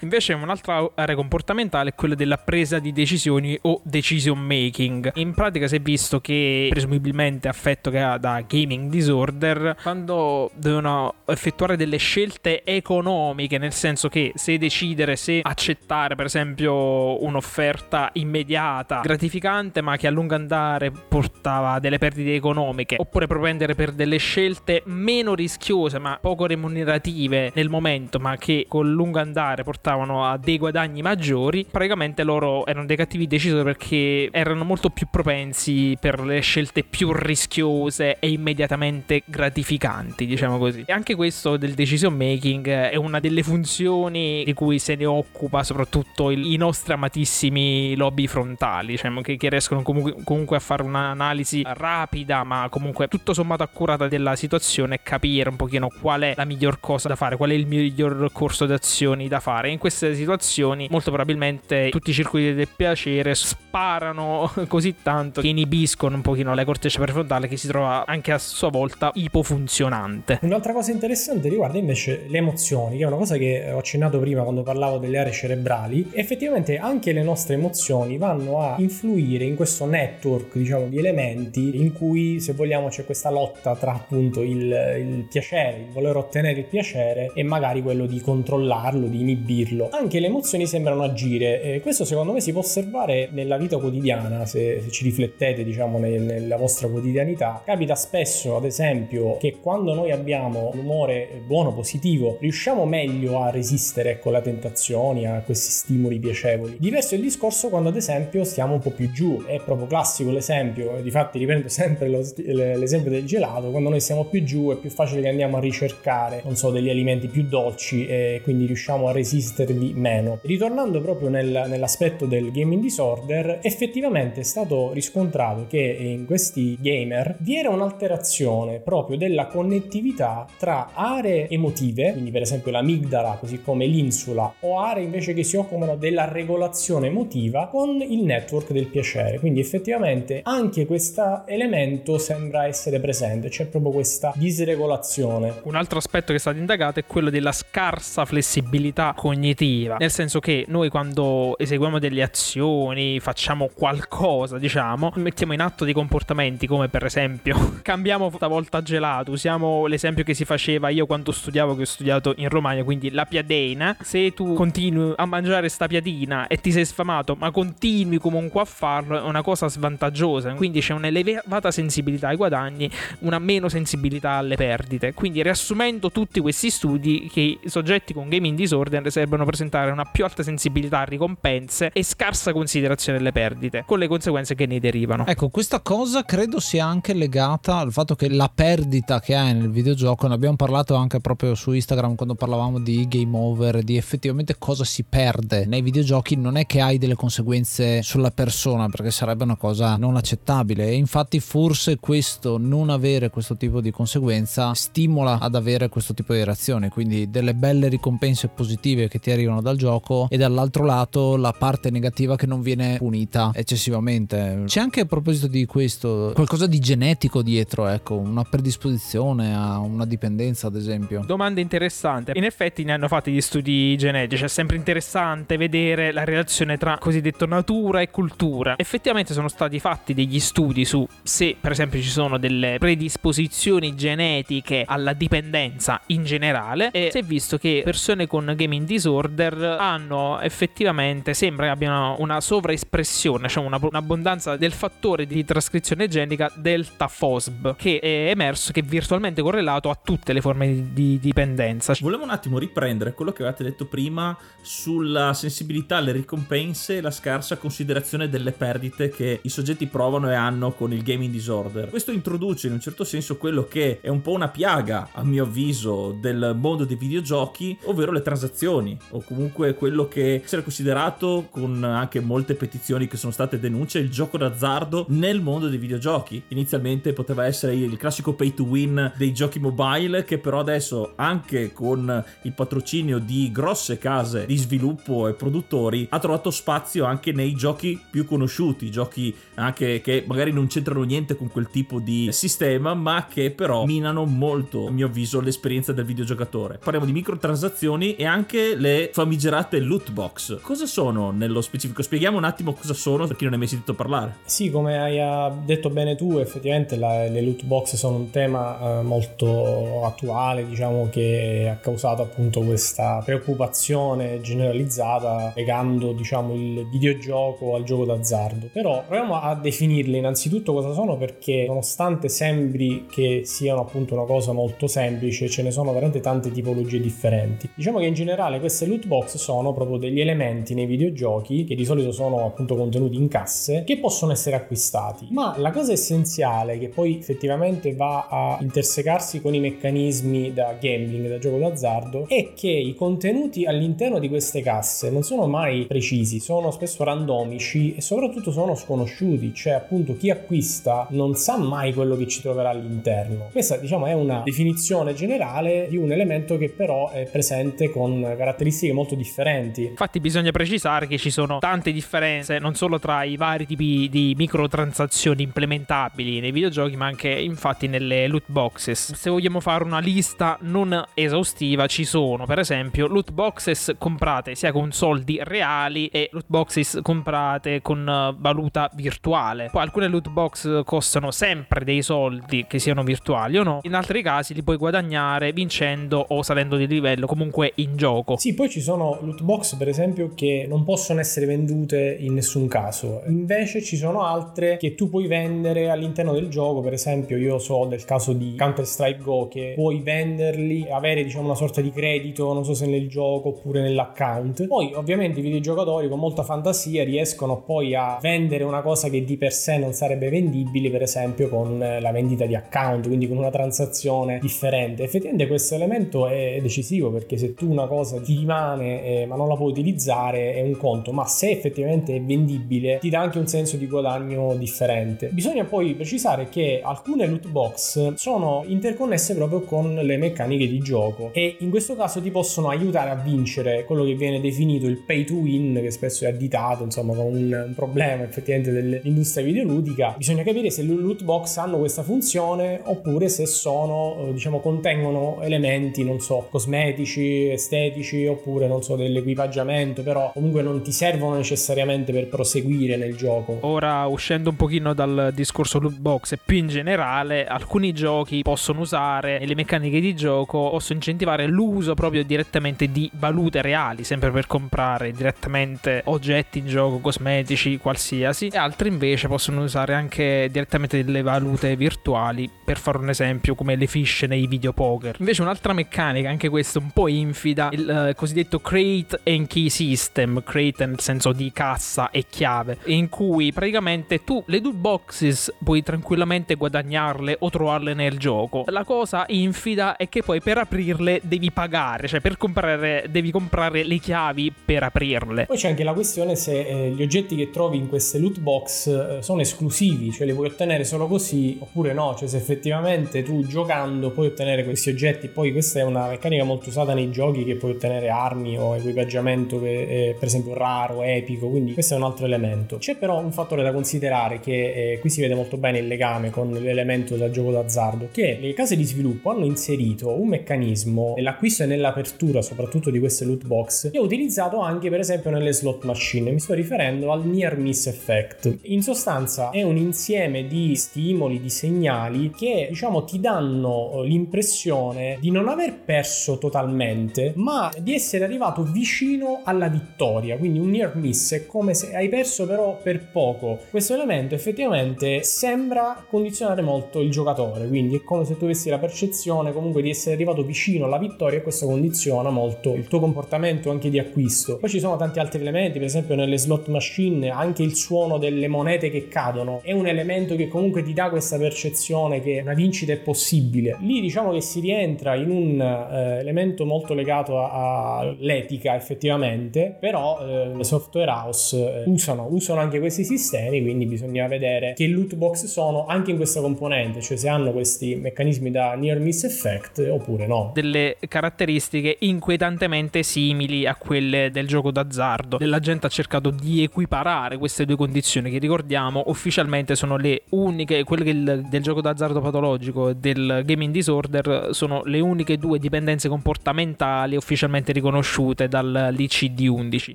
Invece un'altra area comportamentale è quella della presa di decisioni o decision making. In pratica si è visto che, presumibilmente affetto da gaming disorder, quando devono effettuare delle scelte economiche, nel senso che se decidere se accettare per esempio un'offerta immediata gratificante ma che a lungo andare portava delle perdite economiche, oppure propendere per delle scelte meno rischiose ma poco remunerative nel momento ma che col lungo andare portavano a dei guadagni maggiori, praticamente loro erano dei cattivi decisori perché erano molto più propensi per le scelte più rischiose e immediatamente gratificanti, diciamo così. E anche questo del decision making è una delle funzioni di cui se ne occupa soprattutto i nostri amatissimi lobi frontali, diciamo, che riescono comunque a fare un'analisi rapida ma comunque tutto sommato accurata della situazione e capire un pochino qual è la miglior cosa da fare, qual è il miglior corso d'azioni da fare. In queste situazioni molto probabilmente tutti i circuiti del piacere sparano così tanto che inibiscono un pochino la corteccia prefrontale, che si trova anche a sua volta ipofunzionante. Un'altra cosa interessante riguarda invece le emozioni, che è una cosa che ho accennato prima quando parlavo delle aree cerebrali. Effettivamente anche le nostre emozioni vanno a influire in questo network, diciamo, di elementi in cui, se vogliamo, c'è questa lotta tra appunto il piacere, il voler ottenere il piacere e magari quello di controllarlo, di inibirlo. Anche le emozioni sembrano agire, e questo secondo me si può osservare nella vita quotidiana. Se ci riflettete, diciamo, nella vostra quotidianità, capita spesso ad esempio che quando noi abbiamo un umore buono, positivo, riusciamo meglio a resistere con le tentazioni, a questi stimoli piacevoli. Diverso è il discorso quando ad esempio stiamo un po' più giù. È proprio classico l'esempio, difatti riprendo sempre l'esempio del gelato. Quando noi siamo più giù è più facile che andiamo a ricercare, non so, degli alimenti più dolci e quindi riusciamo a resistervi meno. Ritornando proprio nell'aspetto del gaming disorder, effettivamente è stato riscontrato che in questi gamer vi era un'alterazione proprio della connettività tra aree emotive, quindi per esempio l'amigdala così come l'insula, o aree invece che si occupano della regolazione emotiva, con il network del piacere. Quindi effettivamente anche questo elemento sembra essere presente, c'è proprio questa disregolazione. Un altro aspetto che è stato indagato è quello della scarsa flessibilità cognitiva, nel senso che noi quando eseguiamo delle azioni, facciamo qualcosa, diciamo, mettiamo in atto dei comportamenti come per esempio cambiamo stavolta gelato, usiamo l'esempio che si faceva io quando studiavo, che ho studiato in Romagna, quindi la piadena. Se tu continui a mangiare sta piadina e ti sei sfamato ma continui comunque a farlo, è una cosa svantaggiosa, quindi c'è un'elevata sensibilità ai guadagni, una meno sensibilità alle perdite. Quindi riassumendo tutti questi studi, che i soggetti con gaming disorder sembrano presentare una più alta sensibilità a ricompense e scarsa considerazione delle perdite, con le conseguenze che ne derivano. Ecco, questa cosa credo sia anche legata al fatto che la perdita che hai nel videogioco, ne abbiamo parlato anche proprio su Instagram quando parlavamo di game over, di effettivamente cosa si perde nei videogiochi, non è che hai delle conseguenze sulla persona, perché sarebbe una cosa non accettabile, e infatti forse questo non avere questo tipo di conseguenza stimola ad avere questo tipo di reazione, quindi delle belle ricompense positive che ti arrivano dal gioco e dall'altro lato la parte negativa che non viene punita eccessivamente. C'è anche, a proposito di questo, qualcosa di genetico dietro, ecco, una predisposizione a una dipendenza ad esempio. Domanda interessante, in effetti ne hanno fatti gli studi genetici, è sempre interessante vedere la relazione tra cosiddetto natura e cultura. Effettivamente sono stati fatti degli studi su se per esempio ci sono delle predisposizioni genetiche alla dipendenza in generale, e si è visto che persone con gaming disorder hanno effettivamente, sembra che abbiano una sovraespressione, cioè un'abbondanza del fattore di trascrizione genica delta FOSB, che è emerso, che è virtualmente correlato a tutte le forme di dipendenza. Volevo un attimo riprendere quello che avevate detto prima sulla sensibilità alle ricompense e la scarsa considerazione delle perdite che i soggetti provano e hanno con il gaming disorder. Questo introduce in un certo senso quello che è un po' una piaga, a mio avviso, del mondo dei videogiochi, ovvero le transazioni, o comunque quello che si era considerato, con anche molte petizioni che sono state denunce, il gioco d'azzardo nel mondo dei videogiochi. Inizialmente poteva essere il classico pay to win dei giochi mobile, che però adesso, anche con il patrocinio di grosse case di sviluppo e produttori, ha trovato spazio anche nei giochi più conosciuti, giochi anche che magari non c'entrano niente con quel tipo di sistema, ma che però minano molto, a mio avviso, l'esperienza del videogiocatore. Parliamo di microtransazioni e anche le famigerate loot box. Cosa sono nello specifico? Spieghiamo un attimo cosa sono per chi non è mai sentito parlare. Sì, come hai detto bene tu, effettivamente le loot box sono un tema molto attuale, diciamo, che ha causato appunto questa preoccupazione generalizzata, legando diciamo il videogioco al gioco d'azzardo. Però proviamo a definirle innanzitutto cosa sono, perché nonostante sembri che siano appunto una cosa molto semplice, ce ne sono veramente tante tipologie differenti. Diciamo che in generale queste loot box sono proprio degli elementi nei videogiochi, che di solito sono appunto contenuti in casse, che possono essere acquistati. Ma la cosa essenziale, che poi effettivamente va a intersecarsi con i meccanismi da gambling, da gioco d'azzardo, è che i contenuti all'interno di queste casse non sono mai precisi, sono spesso randomici e soprattutto sono sconosciuti, cioè appunto chi acquista non sa mai quello che ci troverà all'interno. Questa diciamo è una definizione generale di un elemento che però è presente con caratteristiche molto differenti. Infatti bisogna precisare che ci sono tante differenze, non solo tra i vari tipi di microtransazioni implementabili nei videogiochi, ma anche infatti nelle loot boxes. Se vogliamo fare una lista non esaustiva, ci sono per esempio loot boxes comprate sia con soldi reali e loot boxes comprate con valuta virtuale. Poi alcune loot box costano sempre dei soldi, che siano virtuali o no, in altri casi li puoi guadagnare vincendo o salendo di livello, comunque in gioco. Sì, poi ci sono loot box per esempio che non possono essere vendute in nessun caso, invece ci sono altre che tu puoi vendere all'interno del gioco. Per esempio io so del caso caso di Counter Strike Go, che puoi venderli e avere diciamo una sorta di credito, non so se nel gioco oppure nell'account. Poi ovviamente i videogiocatori con molta fantasia riescono poi a vendere una cosa che di per sé non sarebbe vendibile, per esempio con la vendita di account, quindi con una transazione differente. Effettivamente questo elemento è decisivo, perché se tu una cosa ti rimane ma non la puoi utilizzare è un conto, ma se effettivamente è vendibile ti dà anche un senso di guadagno differente. Bisogna poi precisare che alcune loot box sono interconnesse proprio con le meccaniche di gioco e in questo caso ti possono aiutare a vincere quello che viene definito il pay to win, che spesso è additato insomma con un problema effettivamente dell'industria videoludica. Bisogna capire se le loot box hanno questa funzione oppure se sono diciamo contengono elementi non so cosmetici, estetici oppure non so dell'equipaggiamento, però comunque non ti servono necessariamente per proseguire nel gioco. Ora, uscendo un pochino dal discorso loot box e più in generale, alcuni giochi possono usare le meccaniche di gioco, possono incentivare l'uso proprio direttamente di valute reali, sempre per comprare direttamente oggetti in gioco, cosmetici, qualsiasi, e altri invece possono usare anche direttamente delle valute virtuali, per fare un esempio come le fiche nei videopoker. Invece un'altra meccanica, anche questa un po' infida, il cosiddetto crate and key system, crate nel senso di cassa e chiave, in cui praticamente tu le loot boxes puoi tranquillamente guadagnarle o trovarle nel gioco. La cosa infida è che poi per aprirle devi pagare, cioè per comprare devi comprare le chiavi per aprirle. Poi c'è anche la questione se gli oggetti che trovi in queste loot box sono esclusivi, cioè li puoi ottenere solo così oppure no, cioè se effettivamente tu giocando puoi ottenere questi oggetti. Poi questa è una meccanica molto usata nei giochi, che puoi ottenere armi o equipaggiamento che è, per esempio, raro, epico, quindi questo è un altro elemento. C'è però un fattore da considerare che qui si vede molto bene il legame con l'elemento del gioco d'azzardo, che le case di sviluppo hanno inserito un meccanismo nell'acquisto e nell'apertura soprattutto di queste loot box, che ho utilizzato anche per esempio nelle slot machine. Mi sto riferendo al near miss effect. In sostanza è un insieme di stimoli, di segnali che diciamo ti danno l'impressione di non aver perso totalmente, ma di essere arrivato vicino alla vittoria. Quindi un near miss è come se hai perso però per poco. Questo elemento effettivamente sembra condizionare molto il giocatore, quindi è come se tu avessi la percezione comunque di essere arrivato vicino alla vittoria, e questo condiziona molto il tuo comportamento anche di acquisto. Poi ci sono tanti altri elementi, per esempio nelle slot machine anche il suono delle monete che cadono è un elemento che comunque ti dà questa percezione che una vincita è possibile. Lì diciamo che si rientra in un elemento molto legato all'etica effettivamente, però le software house usano anche questi sistemi, quindi bisogna vedere che loot box sono anche in questa componente, cioè se hanno questi meccanismi da near miss effect oppure no. Delle caratteristiche inquietantemente simili a quelle del gioco d'azzardo. La gente ha cercato di equiparare queste due condizioni, che ricordiamo ufficialmente sono le uniche, quelle del gioco d'azzardo patologico e del gaming disorder sono le uniche due dipendenze comportamentali ufficialmente riconosciute dall'ICD-11.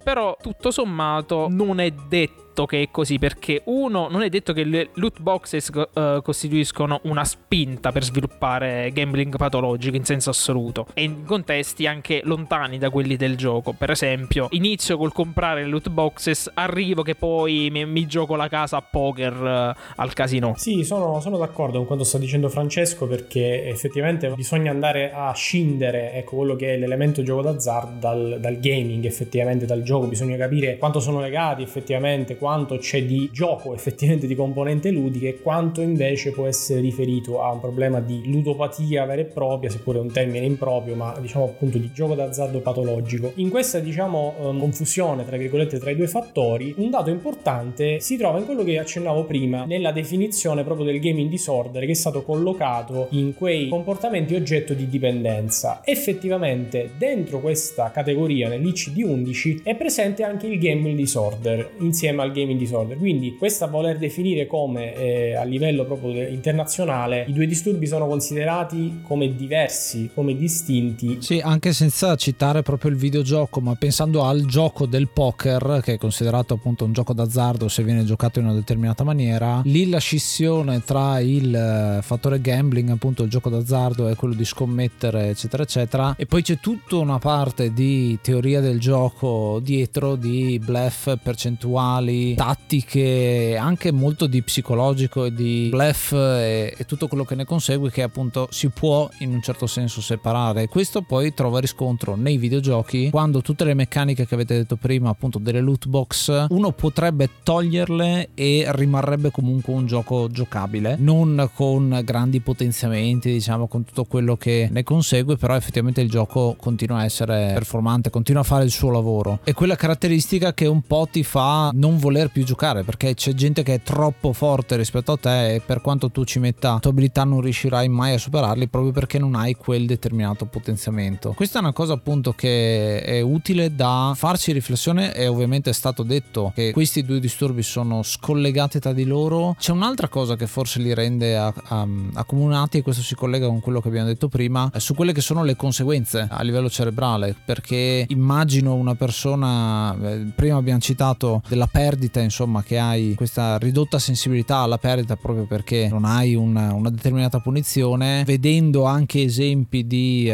Però tutto sommato non è detto che è così, perché uno, non è detto che le loot boxes costituiscono una spinta per sviluppare gambling patologico in senso assoluto, e in contesti anche lontani da quelli del gioco. Per esempio, inizio col comprare le loot boxes, arrivo che poi mi gioco la casa a poker al casino. Sì, sono d'accordo con quanto sta dicendo Francesco, perché effettivamente bisogna andare a scindere quello che è l'elemento gioco d'azzardo dal gaming, effettivamente dal gioco. Bisogna capire quanto sono legati effettivamente, quanto c'è di gioco effettivamente di componente ludica e quanto invece può essere riferito a un problema di ludopatia vera e propria, seppure un termine improprio, ma diciamo appunto di gioco d'azzardo patologico. In questa diciamo confusione tra virgolette tra i due fattori, un dato importante si trova in quello che accennavo prima, nella definizione proprio del gaming disorder, che è stato collocato in quei comportamenti oggetto di dipendenza. Effettivamente dentro questa categoria, nell'ICD-11, è presente anche il gaming disorder insieme al gaming disorder, quindi questa voler definire come a livello proprio internazionale i due disturbi sono considerati come diversi, come distinti. Sì, anche senza citare proprio il videogioco, ma pensando al gioco del poker, che è considerato appunto un gioco d'azzardo se viene giocato in una determinata maniera, lì la scissione tra il fattore gambling, appunto il gioco d'azzardo, e quello di scommettere eccetera eccetera, e poi c'è tutta una parte di teoria del gioco dietro, di bluff, percentuali, tattiche, anche molto di psicologico e di bluff e tutto quello che ne consegue è che appunto si può in un certo senso separare. Questo poi trova riscontro nei videogiochi, quando tutte le meccaniche che avete detto prima, appunto delle loot box, uno potrebbe toglierle e rimarrebbe comunque un gioco giocabile, non con grandi potenziamenti, diciamo, con tutto quello che ne consegue, però effettivamente il gioco continua a essere performante, continua a fare il suo lavoro. È quella caratteristica che un po' ti fa non voler più giocare, perché c'è gente che è troppo forte rispetto a te e per quanto tu ci metta tua abilità non riuscirai mai a superarli, proprio perché non hai quel determinato potenziamento. Questa è una cosa appunto che è utile da farci riflessione, e ovviamente è stato detto che questi due disturbi sono scollegati tra di loro. C'è un'altra cosa che forse li rende accomunati, e questo si collega con quello che abbiamo detto prima, su quelle che sono le conseguenze a livello cerebrale, perché immagino una persona, prima abbiamo citato della perdita, insomma, che hai questa ridotta sensibilità alla perdita proprio perché non hai una determinata punizione. Vedendo anche esempi di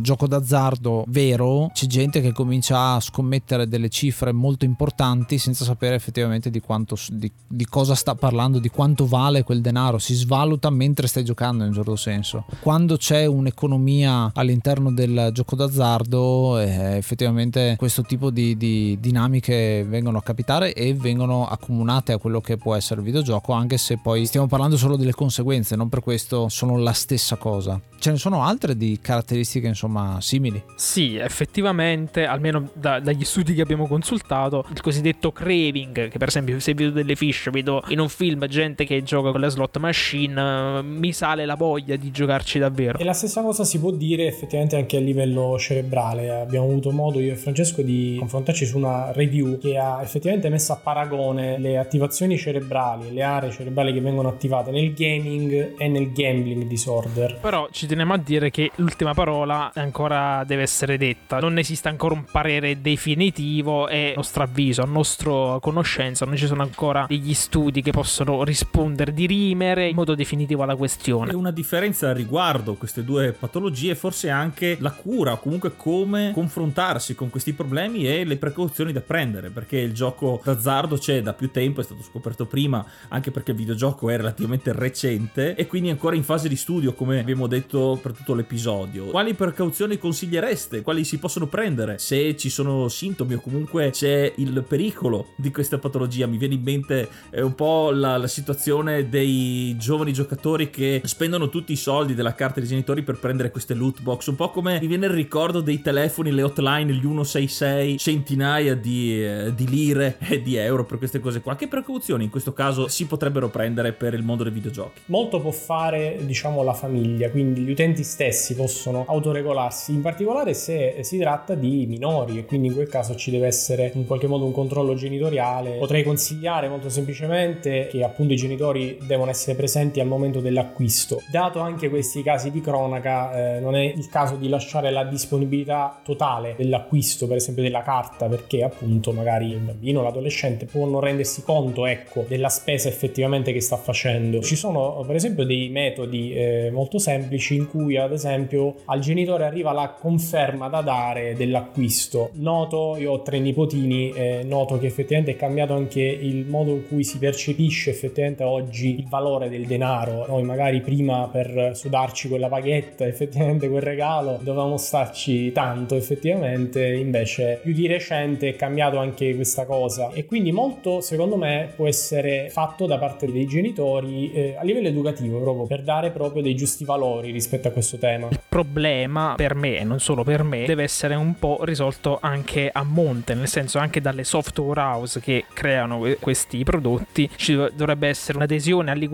gioco d'azzardo vero, c'è gente che comincia a scommettere delle cifre molto importanti senza sapere effettivamente di quanto, di cosa sta parlando, di quanto vale quel denaro. Si svaluta mentre stai giocando, in un certo senso. Quando c'è un'economia all'interno del gioco d'azzardo, effettivamente questo tipo di dinamiche vengono a capitare e vengono accomunate a quello che può essere il videogioco, anche se poi stiamo parlando solo delle conseguenze, non per questo sono la stessa cosa. Ce ne sono altre di caratteristiche, insomma, simili? Sì, effettivamente, almeno dagli studi che abbiamo consultato, il cosiddetto craving, che per esempio se vedo delle fish, vedo in un film gente che gioca con la slot machine, mi sale la voglia di giocarci davvero. E la stessa cosa si può dire effettivamente anche a livello cerebrale. Abbiamo avuto modo io e Francesco di confrontarci su una review che ha effettivamente messo a paragone le attivazioni cerebrali e le aree cerebrali che vengono attivate nel gaming e nel gambling disorder. Però ci teniamo a dire che l'ultima parola ancora deve essere detta, non esiste ancora un parere definitivo e a nostro avviso, a nostra conoscenza, non ci sono ancora degli studi che possono rispondere, dirimere in modo definitivo alla questione. E una differenza riguardo queste due patologie forse anche la cura, o comunque come confrontarsi con questi problemi e le precauzioni da prendere, perché il gioco d'azzardo c'è da più tempo, è stato scoperto prima, anche perché il videogioco è relativamente recente e quindi ancora in fase di studio, come abbiamo detto per tutto l'episodio. Quali precauzioni consigliereste? Quali si possono prendere se ci sono sintomi o comunque c'è il pericolo di questa patologia? Mi viene in mente un po' la situazione dei giovani giocatori che spendono tutti i soldi della carta dei genitori per prendere queste loot box, un po' come mi viene il ricordo dei telefoni, le hotline, gli 166, centinaia di lire e di euro per queste cose qua. Che precauzioni in questo caso si potrebbero prendere per il mondo dei videogiochi? Molto può fare, diciamo, la famiglia, quindi gli utenti stessi possono autoregolarsi, in particolare se si tratta di minori, e quindi in quel caso ci deve essere in qualche modo un controllo genitoriale. Potrei consigliare molto semplicemente che appunto i genitori devono essere presenti al momento dell'acquisto. Dato anche questi casi di cronaca, non è il caso di lasciare la disponibilità totale dell'acquisto, per esempio della carta, perché appunto magari il bambino o l'adolescente può non rendersi conto, ecco, della spesa effettivamente che sta facendo. Ci sono per esempio dei metodi molto semplici in cui ad esempio al genitore arriva la conferma da dare dell'acquisto. Noto, io ho 3 nipotini, noto che effettivamente è cambiato anche il modo in cui si percepisce effettivamente oggi il valore del denaro. Noi magari prima per sudarci quella paghetta, effettivamente quel regalo, dovevamo starci tanto, effettivamente invece più di recente è cambiato anche questa cosa, e quindi molto secondo me può essere fatto da parte dei genitori a livello educativo, proprio per dare proprio dei giusti valori rispetto a questo tema. Il problema, per me e non solo per me, deve essere un po' risolto anche a monte, nel senso anche dalle software house che creano questi prodotti ci dovrebbe essere un'adesione alle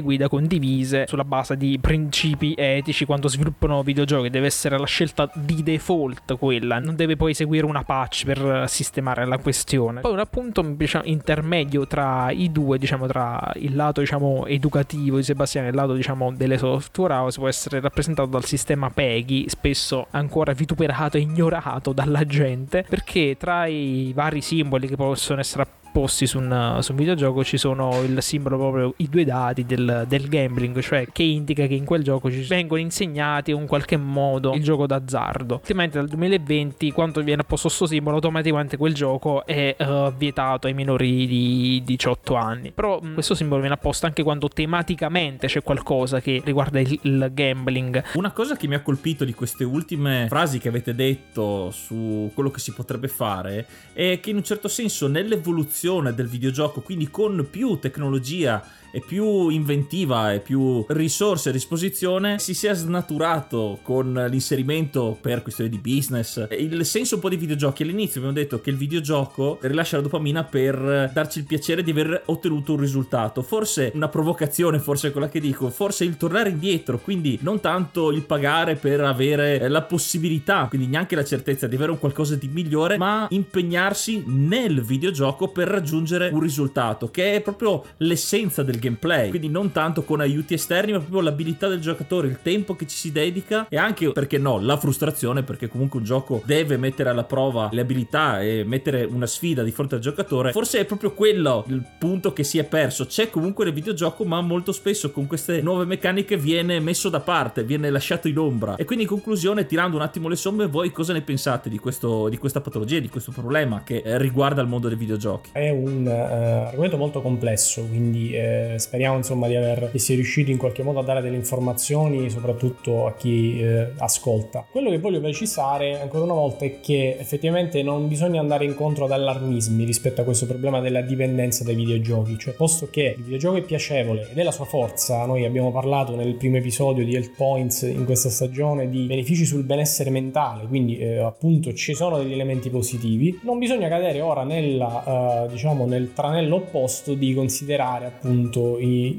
guida condivise sulla base di principi etici quando sviluppano videogiochi. Deve essere la scelta di default quella, non deve poi seguire una patch per sistemare la questione. Poi un appunto, diciamo, intermedio tra i due, diciamo, tra il lato, diciamo, educativo di Sebastiano e il lato, diciamo, delle software house, può essere rappresentato dal sistema PEGI, spesso ancora vituperato e ignorato dalla gente, perché tra i vari simboli che possono essere esposti su un videogioco ci sono il simbolo, proprio i due dati del gambling, cioè che indica che in quel gioco ci vengono insegnati in qualche modo il gioco d'azzardo. Ultimamente dal 2020, quando viene apposto questo simbolo, automaticamente quel gioco è vietato ai minori di 18 anni. Però questo simbolo viene apposto anche quando tematicamente c'è qualcosa che riguarda il gambling. Una cosa che mi ha colpito di queste ultime frasi che avete detto su quello che si potrebbe fare è che in un certo senso nell'evoluzione del videogioco, quindi con più tecnologia e più inventiva e più risorse a disposizione, si sia snaturato con l'inserimento per questioni di business il senso un po' dei videogiochi. All'inizio abbiamo detto che il videogioco rilascia la dopamina per darci il piacere di aver ottenuto un risultato. Forse una provocazione, forse è quella che dico, forse il tornare indietro, quindi non tanto il pagare per avere la possibilità, quindi neanche la certezza di avere un qualcosa di migliore, ma impegnarsi nel videogioco per raggiungere un risultato, che è proprio l'essenza del gameplay, quindi non tanto con aiuti esterni, ma proprio l'abilità del giocatore, il tempo che ci si dedica e anche, perché no, la frustrazione, perché comunque un gioco deve mettere alla prova le abilità e mettere una sfida di fronte al giocatore. Forse è proprio quello il punto che si è perso. C'è comunque nel videogioco, ma molto spesso con queste nuove meccaniche viene messo da parte, viene lasciato in ombra. E quindi in conclusione, tirando un attimo le somme, voi cosa ne pensate di questa patologia, di questo problema che riguarda il mondo dei videogiochi? È un argomento molto complesso, quindi speriamo insomma di essere riusciti in qualche modo a dare delle informazioni soprattutto a chi ascolta. Quello che voglio precisare ancora una volta è che effettivamente non bisogna andare incontro ad allarmismi rispetto a questo problema della dipendenza dai videogiochi, cioè posto che il videogioco è piacevole ed è la sua forza, noi abbiamo parlato nel primo episodio di Health Points in questa stagione di benefici sul benessere mentale, quindi appunto ci sono degli elementi positivi, non bisogna cadere ora nel tranello opposto di considerare appunto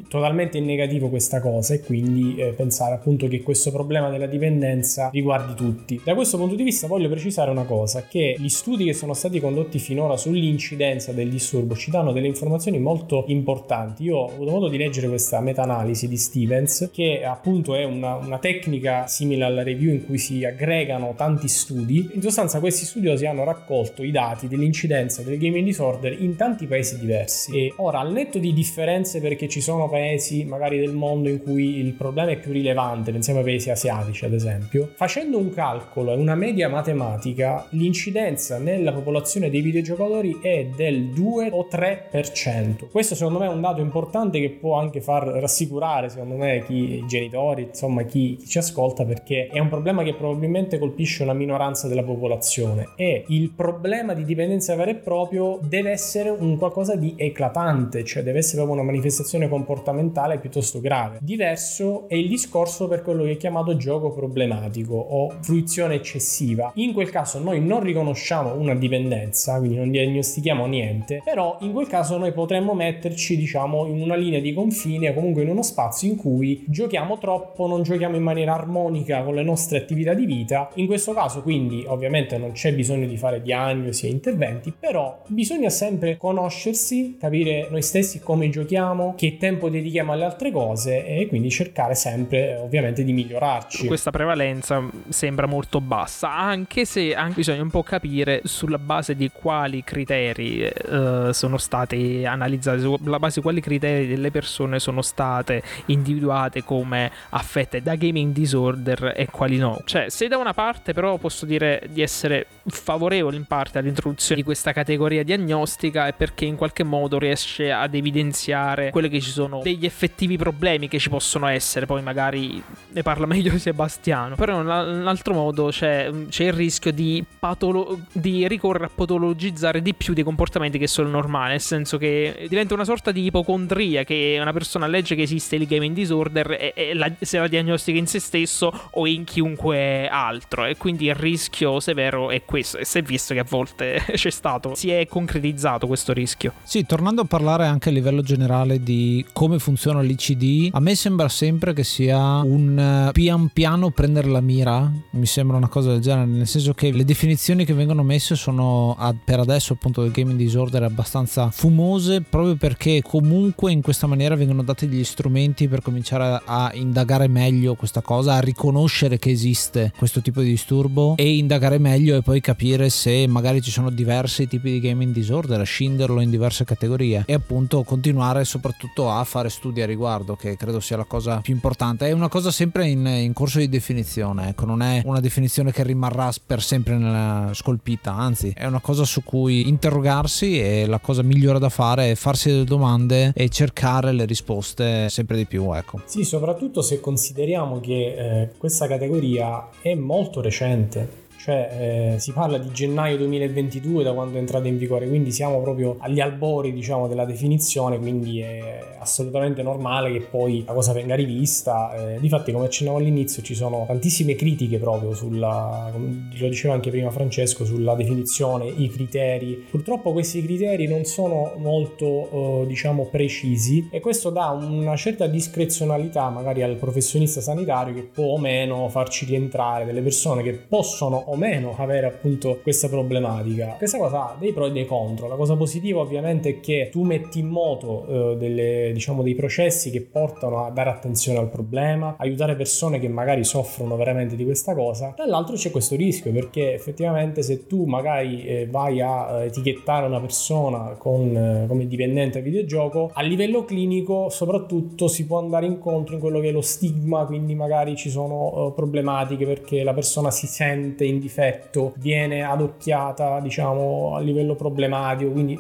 totalmente in negativo questa cosa e quindi pensare appunto che questo problema della dipendenza riguardi tutti. Da questo punto di vista voglio precisare una cosa, che gli studi che sono stati condotti finora sull'incidenza del disturbo ci danno delle informazioni molto importanti. Io ho avuto modo di leggere questa meta-analisi di Stevens, che appunto è una tecnica simile alla review in cui si aggregano tanti studi. In sostanza questi studiosi hanno raccolto i dati dell'incidenza del gaming disorder in tanti paesi diversi e ora, al netto di differenze per perché ci sono paesi magari del mondo in cui il problema è più rilevante, pensiamo ai paesi asiatici ad esempio, facendo un calcolo e una media matematica l'incidenza nella popolazione dei videogiocatori è del 2 o 3%. Questo secondo me è un dato importante che può anche far rassicurare secondo me i genitori, insomma chi ci ascolta, perché è un problema che probabilmente colpisce una minoranza della popolazione e il problema di dipendenza vera e proprio deve essere un qualcosa di eclatante, cioè deve essere proprio una manifestazione comportamentale piuttosto grave. Diverso è il discorso per quello che è chiamato gioco problematico o fruizione eccessiva. In quel caso noi non riconosciamo una dipendenza, quindi non diagnostichiamo niente, però in quel caso noi potremmo metterci in una linea di confine o comunque in uno spazio in cui giochiamo troppo, non giochiamo in maniera armonica con le nostre attività di vita. In questo caso quindi ovviamente non c'è bisogno di fare diagnosi e interventi, però bisogna sempre conoscersi, capire noi stessi come giochiamo, che tempo dedichiamo alle altre cose e quindi cercare sempre ovviamente di migliorarci. Questa prevalenza sembra molto bassa, anche se bisogna un po' capire sulla base di quali criteri sono stati analizzati, sulla base di quali criteri delle persone sono state individuate come affette da gaming disorder e quali no. Cioè, se da una parte però posso dire di essere favorevole in parte all'introduzione di questa categoria diagnostica, è perché in qualche modo riesce ad evidenziare quelle che ci sono degli effettivi problemi che ci possono essere, poi magari ne parla meglio Sebastiano, però in un altro modo c'è il rischio di ricorrere a patologizzare di più dei comportamenti che sono normali, nel senso che diventa una sorta di ipocondria, che una persona legge che esiste il gaming disorder e se la diagnostica in se stesso o in chiunque altro, e quindi il rischio severo è questo, e si è visto che a volte c'è stato, si è concretizzato questo rischio. Sì, tornando a parlare anche a livello generale di come funziona l'ICD, a me sembra sempre che sia un pian piano prendere la mira, mi sembra una cosa del genere, nel senso che le definizioni che vengono messe sono per adesso appunto del gaming disorder abbastanza fumose, proprio perché comunque in questa maniera vengono dati degli strumenti per cominciare a indagare meglio questa cosa, a riconoscere che esiste questo tipo di disturbo e indagare meglio e poi capire se magari ci sono diversi tipi di gaming disorder genere, scinderlo in diverse categorie e appunto continuare soprattutto a fare studi a riguardo, che credo sia la cosa più importante. È una cosa sempre in corso di definizione, ecco, non è una definizione che rimarrà per sempre nella scolpita, anzi è una cosa su cui interrogarsi, e la cosa migliore da fare è farsi delle domande e cercare le risposte sempre di più, ecco. Sì, soprattutto se consideriamo che questa categoria è molto recente, cioè si parla di gennaio 2022 da quando è entrata in vigore, quindi siamo proprio agli albori, diciamo, della definizione, quindi è assolutamente normale che poi la cosa venga rivista. Difatti, come accennavo all'inizio, ci sono tantissime critiche proprio sulla, come lo diceva anche prima Francesco, sulla definizione, i criteri. Purtroppo questi criteri non sono molto precisi, e questo dà una certa discrezionalità magari al professionista sanitario, che può o meno farci rientrare delle persone che possono o meno avere appunto questa problematica. Questa cosa ha dei pro e dei contro. La cosa positiva ovviamente è che tu metti in moto dei processi che portano a dare attenzione al problema, aiutare persone che magari soffrono veramente di questa cosa. Dall'altro c'è questo rischio, perché effettivamente se tu magari vai a etichettare una persona come dipendente al videogioco, a livello clinico soprattutto si può andare incontro in quello che è lo stigma, quindi magari ci sono problematiche perché la persona si sente in difetto, viene adocchiata a livello problematico, quindi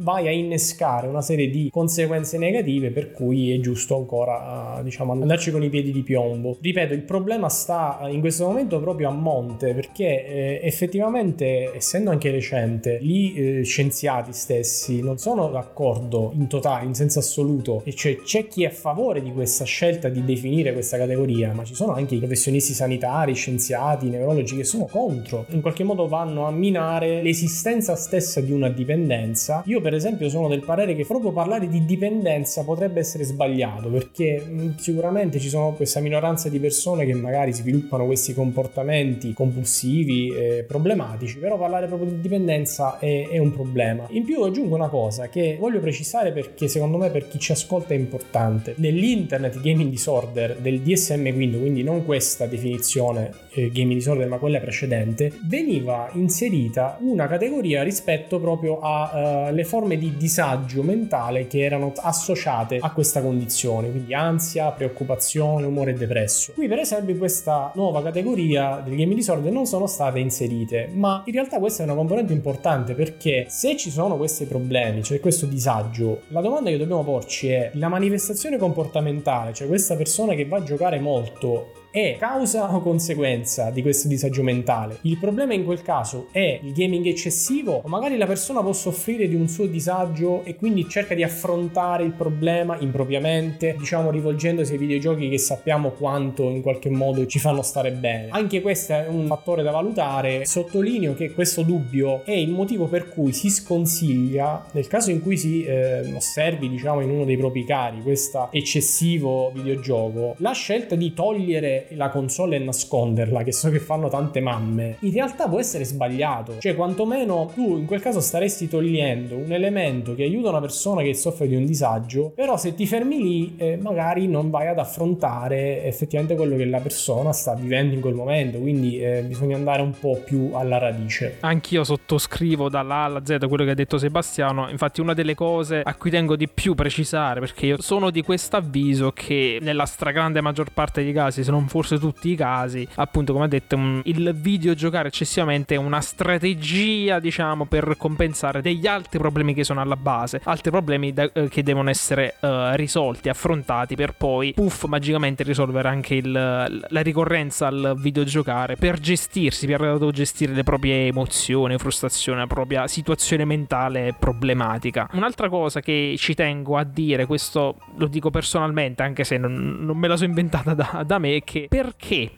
vai a innescare una serie di conseguenze negative, per cui è giusto ancora andarci con i piedi di piombo. Ripeto, il problema sta in questo momento proprio a monte, perché effettivamente, essendo anche recente, gli scienziati stessi non sono d'accordo in totale, in senso assoluto, e cioè c'è chi è a favore di questa scelta di definire questa categoria, ma ci sono anche i professionisti sanitari, scienziati, neurologi che sono contro, in qualche modo vanno a minare l'esistenza stessa di una dipendenza. Io per esempio sono del parere che proprio parlare di dipendenza potrebbe essere sbagliato, perché sicuramente ci sono questa minoranza di persone che magari sviluppano questi comportamenti compulsivi e problematici, però parlare proprio di dipendenza è un problema. In più aggiungo una cosa che voglio precisare, perché secondo me per chi ci ascolta è importante. Nell'Internet Gaming Disorder del DSM, quindi non questa definizione Gaming Disorder ma quella precedente, veniva inserita una categoria rispetto proprio alle forme di disagio mentale che erano associate a questa condizione, quindi ansia, preoccupazione, umore e depresso. Qui per esempio in questa nuova categoria del Gaming Disorder non sono state inserite, ma in realtà questa è una componente importante, perché se ci sono questi problemi, cioè questo disagio, la domanda che dobbiamo porci è: la manifestazione comportamentale, cioè questa persona che va a giocare molto, è causa o conseguenza di questo disagio mentale? Il problema in quel caso è il gaming eccessivo, o magari la persona può soffrire di un suo disagio e quindi cerca di affrontare il problema impropriamente, rivolgendosi ai videogiochi, che sappiamo quanto in qualche modo ci fanno stare bene. Anche questo è un fattore da valutare. Sottolineo che questo dubbio è il motivo per cui si sconsiglia, nel caso in cui si osservi in uno dei propri cari questo eccessivo videogioco, la scelta di togliere la console e nasconderla, che so che fanno tante mamme, in realtà può essere sbagliato. Cioè quantomeno tu in quel caso staresti togliendo un elemento che aiuta una persona che soffre di un disagio, però se ti fermi lì magari non vai ad affrontare effettivamente quello che la persona sta vivendo in quel momento, quindi bisogna andare un po' più alla radice. Anch'io sottoscrivo dalla A alla Z quello che ha detto Sebastiano. Infatti una delle cose a cui tengo di più precisare, perché io sono di questo avviso che nella stragrande maggior parte dei casi, se non forse tutti i casi, appunto come ha detto, il videogiocare eccessivamente è una strategia per compensare degli altri problemi che sono alla base, altri problemi che devono essere risolti, affrontati, per poi magicamente risolvere anche la ricorrenza al videogiocare, per gestirsi, per autogestire le proprie emozioni, frustrazione, la propria situazione mentale problematica. Un'altra cosa che ci tengo a dire, questo lo dico personalmente anche se non me la sono inventata da me, che perché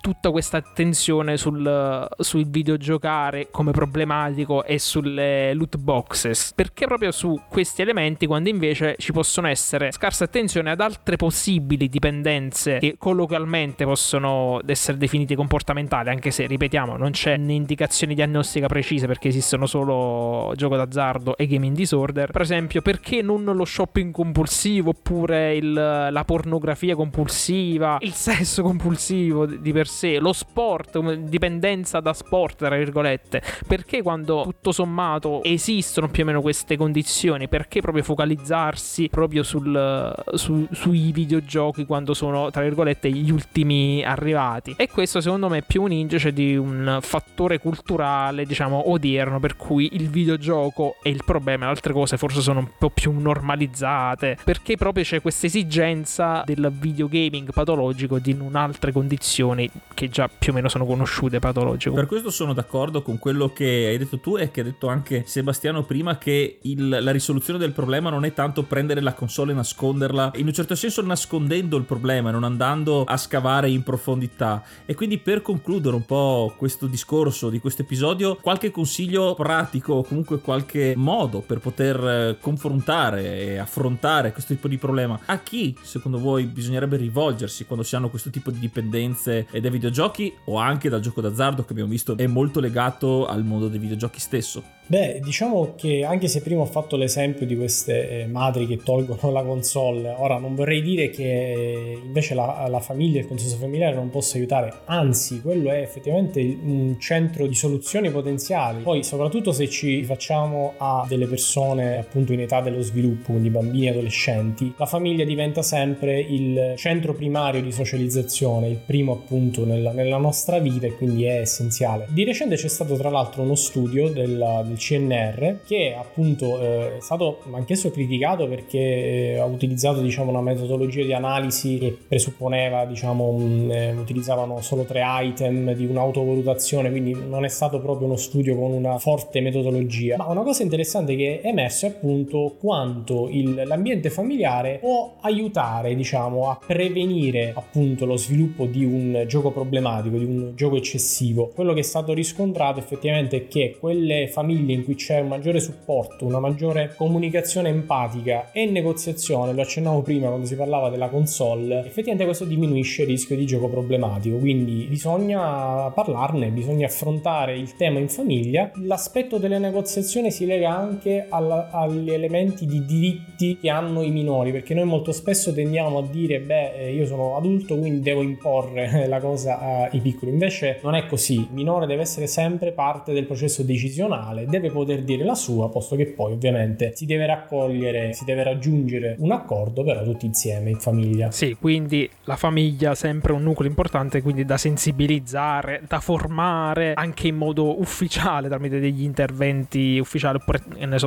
tutta questa attenzione sul videogiocare come problematico e sulle loot boxes, perché proprio su questi elementi, quando invece ci possono essere scarsa attenzione ad altre possibili dipendenze che colloquialmente possono essere definite comportamentali, anche se, ripetiamo, non c'è un'indicazione diagnostica precisa, perché esistono solo gioco d'azzardo e gaming disorder. Per esempio, perché non lo shopping compulsivo, oppure la pornografia compulsiva, il sesso compulsivo, di per sé, lo sport, dipendenza da sport tra virgolette, perché quando tutto sommato esistono più o meno queste condizioni, perché proprio focalizzarsi proprio sui videogiochi quando sono tra virgolette gli ultimi arrivati? E questo secondo me è più un indice di un fattore culturale, diciamo odierno, per cui il videogioco è il problema, le altre cose forse sono un po' più normalizzate, perché proprio c'è questa esigenza del videogaming patologico di non altre condizioni che già più o meno sono conosciute patologiche. Per questo sono d'accordo con quello che hai detto tu e che ha detto anche Sebastiano prima, che la risoluzione del problema non è tanto prendere la console e nasconderla, in un certo senso nascondendo il problema, non andando a scavare in profondità. E quindi, per concludere un po' questo discorso di questo episodio, qualche consiglio pratico o comunque qualche modo per poter confrontare e affrontare questo tipo di problema, a chi secondo voi bisognerebbe rivolgersi quando si hanno questo tipo di dipendenze dai videogiochi o anche dal gioco d'azzardo, che abbiamo visto è molto legato al mondo dei videogiochi stesso? Beh, diciamo che anche se prima ho fatto l'esempio di queste madri che tolgono la console, ora non vorrei dire che invece la famiglia, il consenso familiare non possa aiutare, anzi quello è effettivamente un centro di soluzioni potenziali, poi soprattutto se ci facciamo a delle persone appunto in età dello sviluppo, quindi bambini e adolescenti, la famiglia diventa sempre il centro primario di socializzazione, il primo appunto nella nostra vita, e quindi è essenziale. Di recente c'è stato tra l'altro uno studio del CNR che appunto è stato anch'esso criticato perché ha utilizzato diciamo una metodologia di analisi che presupponeva utilizzavano solo 3 item di un'autovalutazione, quindi non è stato proprio uno studio con una forte metodologia, ma una cosa interessante che è emerso è appunto quanto l'ambiente familiare può aiutare a prevenire appunto lo sviluppo di un gioco problematico, di un gioco eccessivo. Quello che è stato riscontrato effettivamente è che quelle famiglie in cui c'è un maggiore supporto, una maggiore comunicazione empatica e negoziazione, lo accennavo prima quando si parlava della console, effettivamente questo diminuisce il rischio di gioco problematico, quindi bisogna parlarne, bisogna affrontare il tema in famiglia. L'aspetto delle negoziazioni si lega anche agli elementi di diritti che hanno i minori, perché noi molto spesso tendiamo a dire beh, io sono adulto quindi devo imporre la cosa ai piccoli, invece non è così, il minore deve essere sempre parte del processo decisionale, deve poter dire la sua, posto che poi ovviamente si deve raccogliere, si deve raggiungere un accordo però tutti insieme in famiglia. Sì, quindi la famiglia è sempre un nucleo importante, quindi da sensibilizzare, da formare anche in modo ufficiale tramite degli interventi ufficiali oppure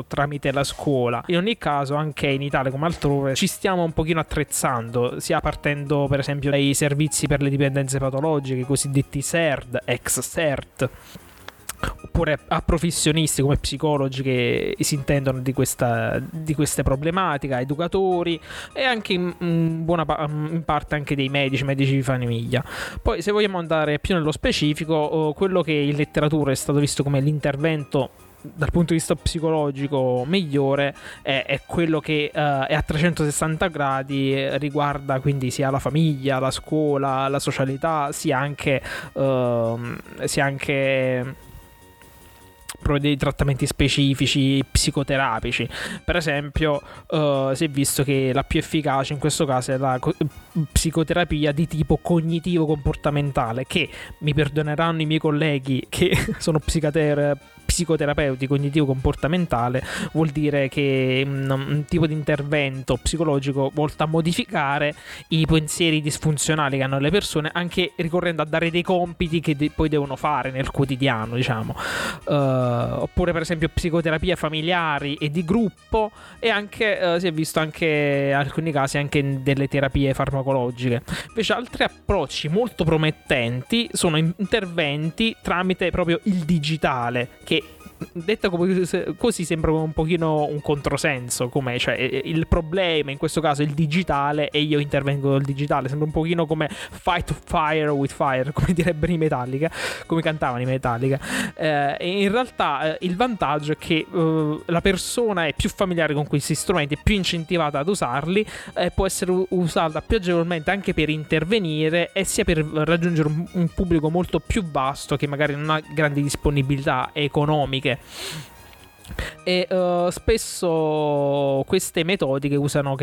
tramite la scuola. In ogni caso anche in Italia come altrove ci stiamo un pochino attrezzando, sia partendo per esempio dai servizi per le dipendenze patologiche, i cosiddetti SERD, ex SERD, oppure a professionisti come psicologi che si intendono di queste problematiche, educatori e anche in parte anche dei medici di famiglia. Poi se vogliamo andare più nello specifico, quello che in letteratura è stato visto come l'intervento dal punto di vista psicologico migliore è quello che è a 360 gradi, riguarda quindi sia la famiglia, la scuola, la socialità, sia anche dei trattamenti specifici psicoterapici. Per esempio si è visto che la più efficace in questo caso è la psicoterapia di tipo cognitivo comportamentale, che mi perdoneranno i miei colleghi che sono psicoterapeuti cognitivo comportamentale, vuol dire che un tipo di intervento psicologico volta a modificare i pensieri disfunzionali che hanno le persone, anche ricorrendo a dare dei compiti che poi devono fare nel quotidiano, oppure per esempio psicoterapia familiari e di gruppo, e anche si è visto anche alcuni casi anche delle terapie farmacologiche. Invece altri approcci molto promettenti sono interventi tramite proprio il digitale, che detto così sembra un pochino un controsenso, come cioè il problema in questo caso è il digitale e io intervengo col digitale, sembra un pochino come fight fire with fire, come direbbero i Metallica, come cantavano i Metallica, e in realtà il vantaggio è che la persona è più familiare con questi strumenti, è più incentivata ad usarli, può essere usata più agevolmente anche per intervenire e sia per raggiungere un pubblico molto più vasto che magari non ha grandi disponibilità economiche. E spesso queste metodiche usano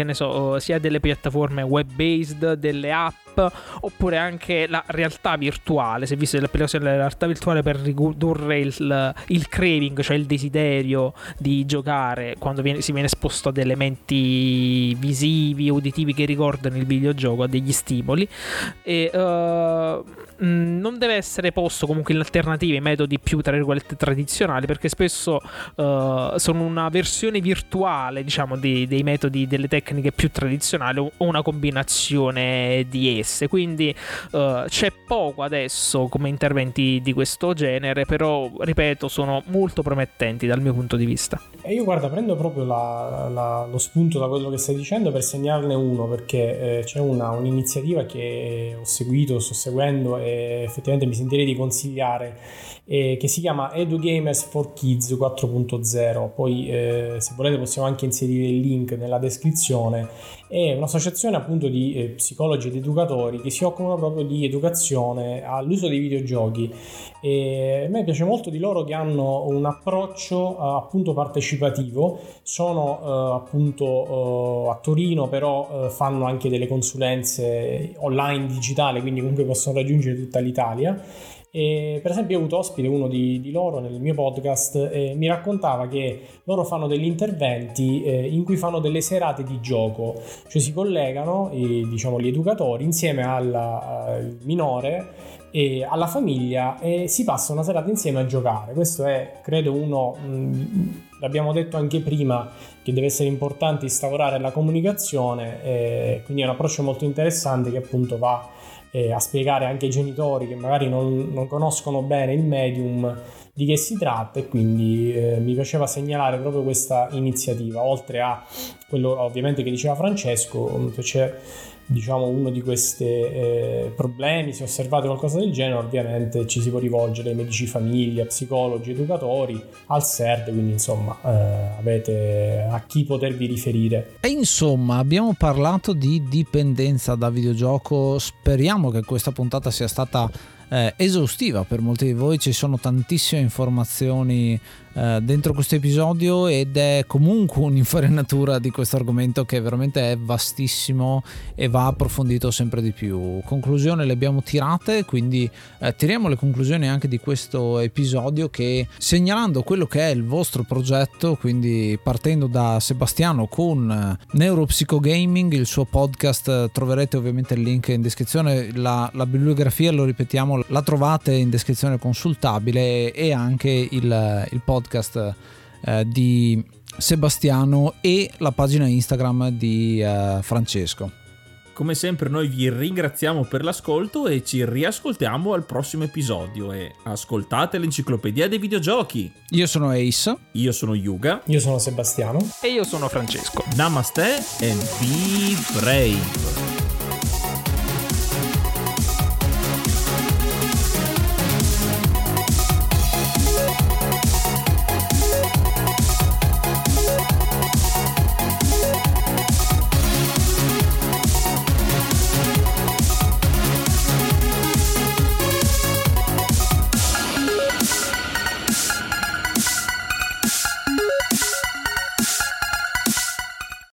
sia delle piattaforme web based, delle app, app, oppure anche la realtà virtuale, se viste l'applicazione della realtà virtuale per ridurre il craving, cioè il desiderio di giocare quando si viene esposto ad elementi visivi, uditivi che ricordano il videogioco, a degli stimoli, e non deve essere posto comunque in alternativa ai metodi più tra virgolette tradizionali, perché spesso sono una versione virtuale, diciamo, dei metodi, delle tecniche più tradizionali o una combinazione di esse, quindi c'è poco adesso come interventi di questo genere, però ripeto sono molto promettenti dal mio punto di vista. E io guarda, prendo proprio lo spunto da quello che stai dicendo per segnarne uno, perché c'è un'iniziativa che ho seguito, sto seguendo e effettivamente mi sentirei di consigliare, che si chiama EduGamers for Kids 4.0, poi se volete possiamo anche inserire il link nella descrizione. È un'associazione appunto di psicologi ed educatori che si occupano proprio di educazione all'uso dei videogiochi, e a me piace molto di loro che hanno un approccio appunto partecipativo. Sono appunto a Torino, però fanno anche delle consulenze online digitale, quindi comunque possono raggiungere tutta l'Italia. E per esempio ho avuto ospite uno di loro nel mio podcast e mi raccontava che loro fanno degli interventi in cui fanno delle serate di gioco, cioè si collegano diciamo gli educatori insieme al minore e alla famiglia e si passa una serata insieme a giocare. Questo è credo uno, l'abbiamo detto anche prima, che deve essere importante instaurare la comunicazione, quindi è un approccio molto interessante che appunto va a spiegare anche ai genitori che magari non conoscono bene il medium di che si tratta, e quindi mi piaceva segnalare proprio questa iniziativa, oltre a quello ovviamente che diceva Francesco. C'è diciamo uno di questi problemi, se osservate qualcosa del genere ovviamente ci si può rivolgere ai medici famiglia, psicologi, educatori, al SERD, quindi insomma avete a chi potervi riferire. E insomma abbiamo parlato di dipendenza da videogioco, speriamo che questa puntata sia stata esaustiva per molti di voi, ci sono tantissime informazioni dentro questo episodio ed è comunque un'infarinatura di questo argomento che veramente è vastissimo e va approfondito sempre di più. Conclusione le abbiamo tirate, quindi tiriamo le conclusioni anche di questo episodio, che segnalando quello che è il vostro progetto, quindi partendo da Sebastiano con NeuroPsicoGaming, il suo podcast, troverete ovviamente il link in descrizione, la bibliografia, lo ripetiamo, la trovate in descrizione consultabile, e anche il podcast di Sebastiano e la pagina Instagram di Francesco. Come sempre noi vi ringraziamo per l'ascolto e ci riascoltiamo al prossimo episodio, e ascoltate l'enciclopedia dei videogiochi. Io sono Ace, io sono Yuga, io sono Sebastiano e io sono Francesco. Namaste and be brave.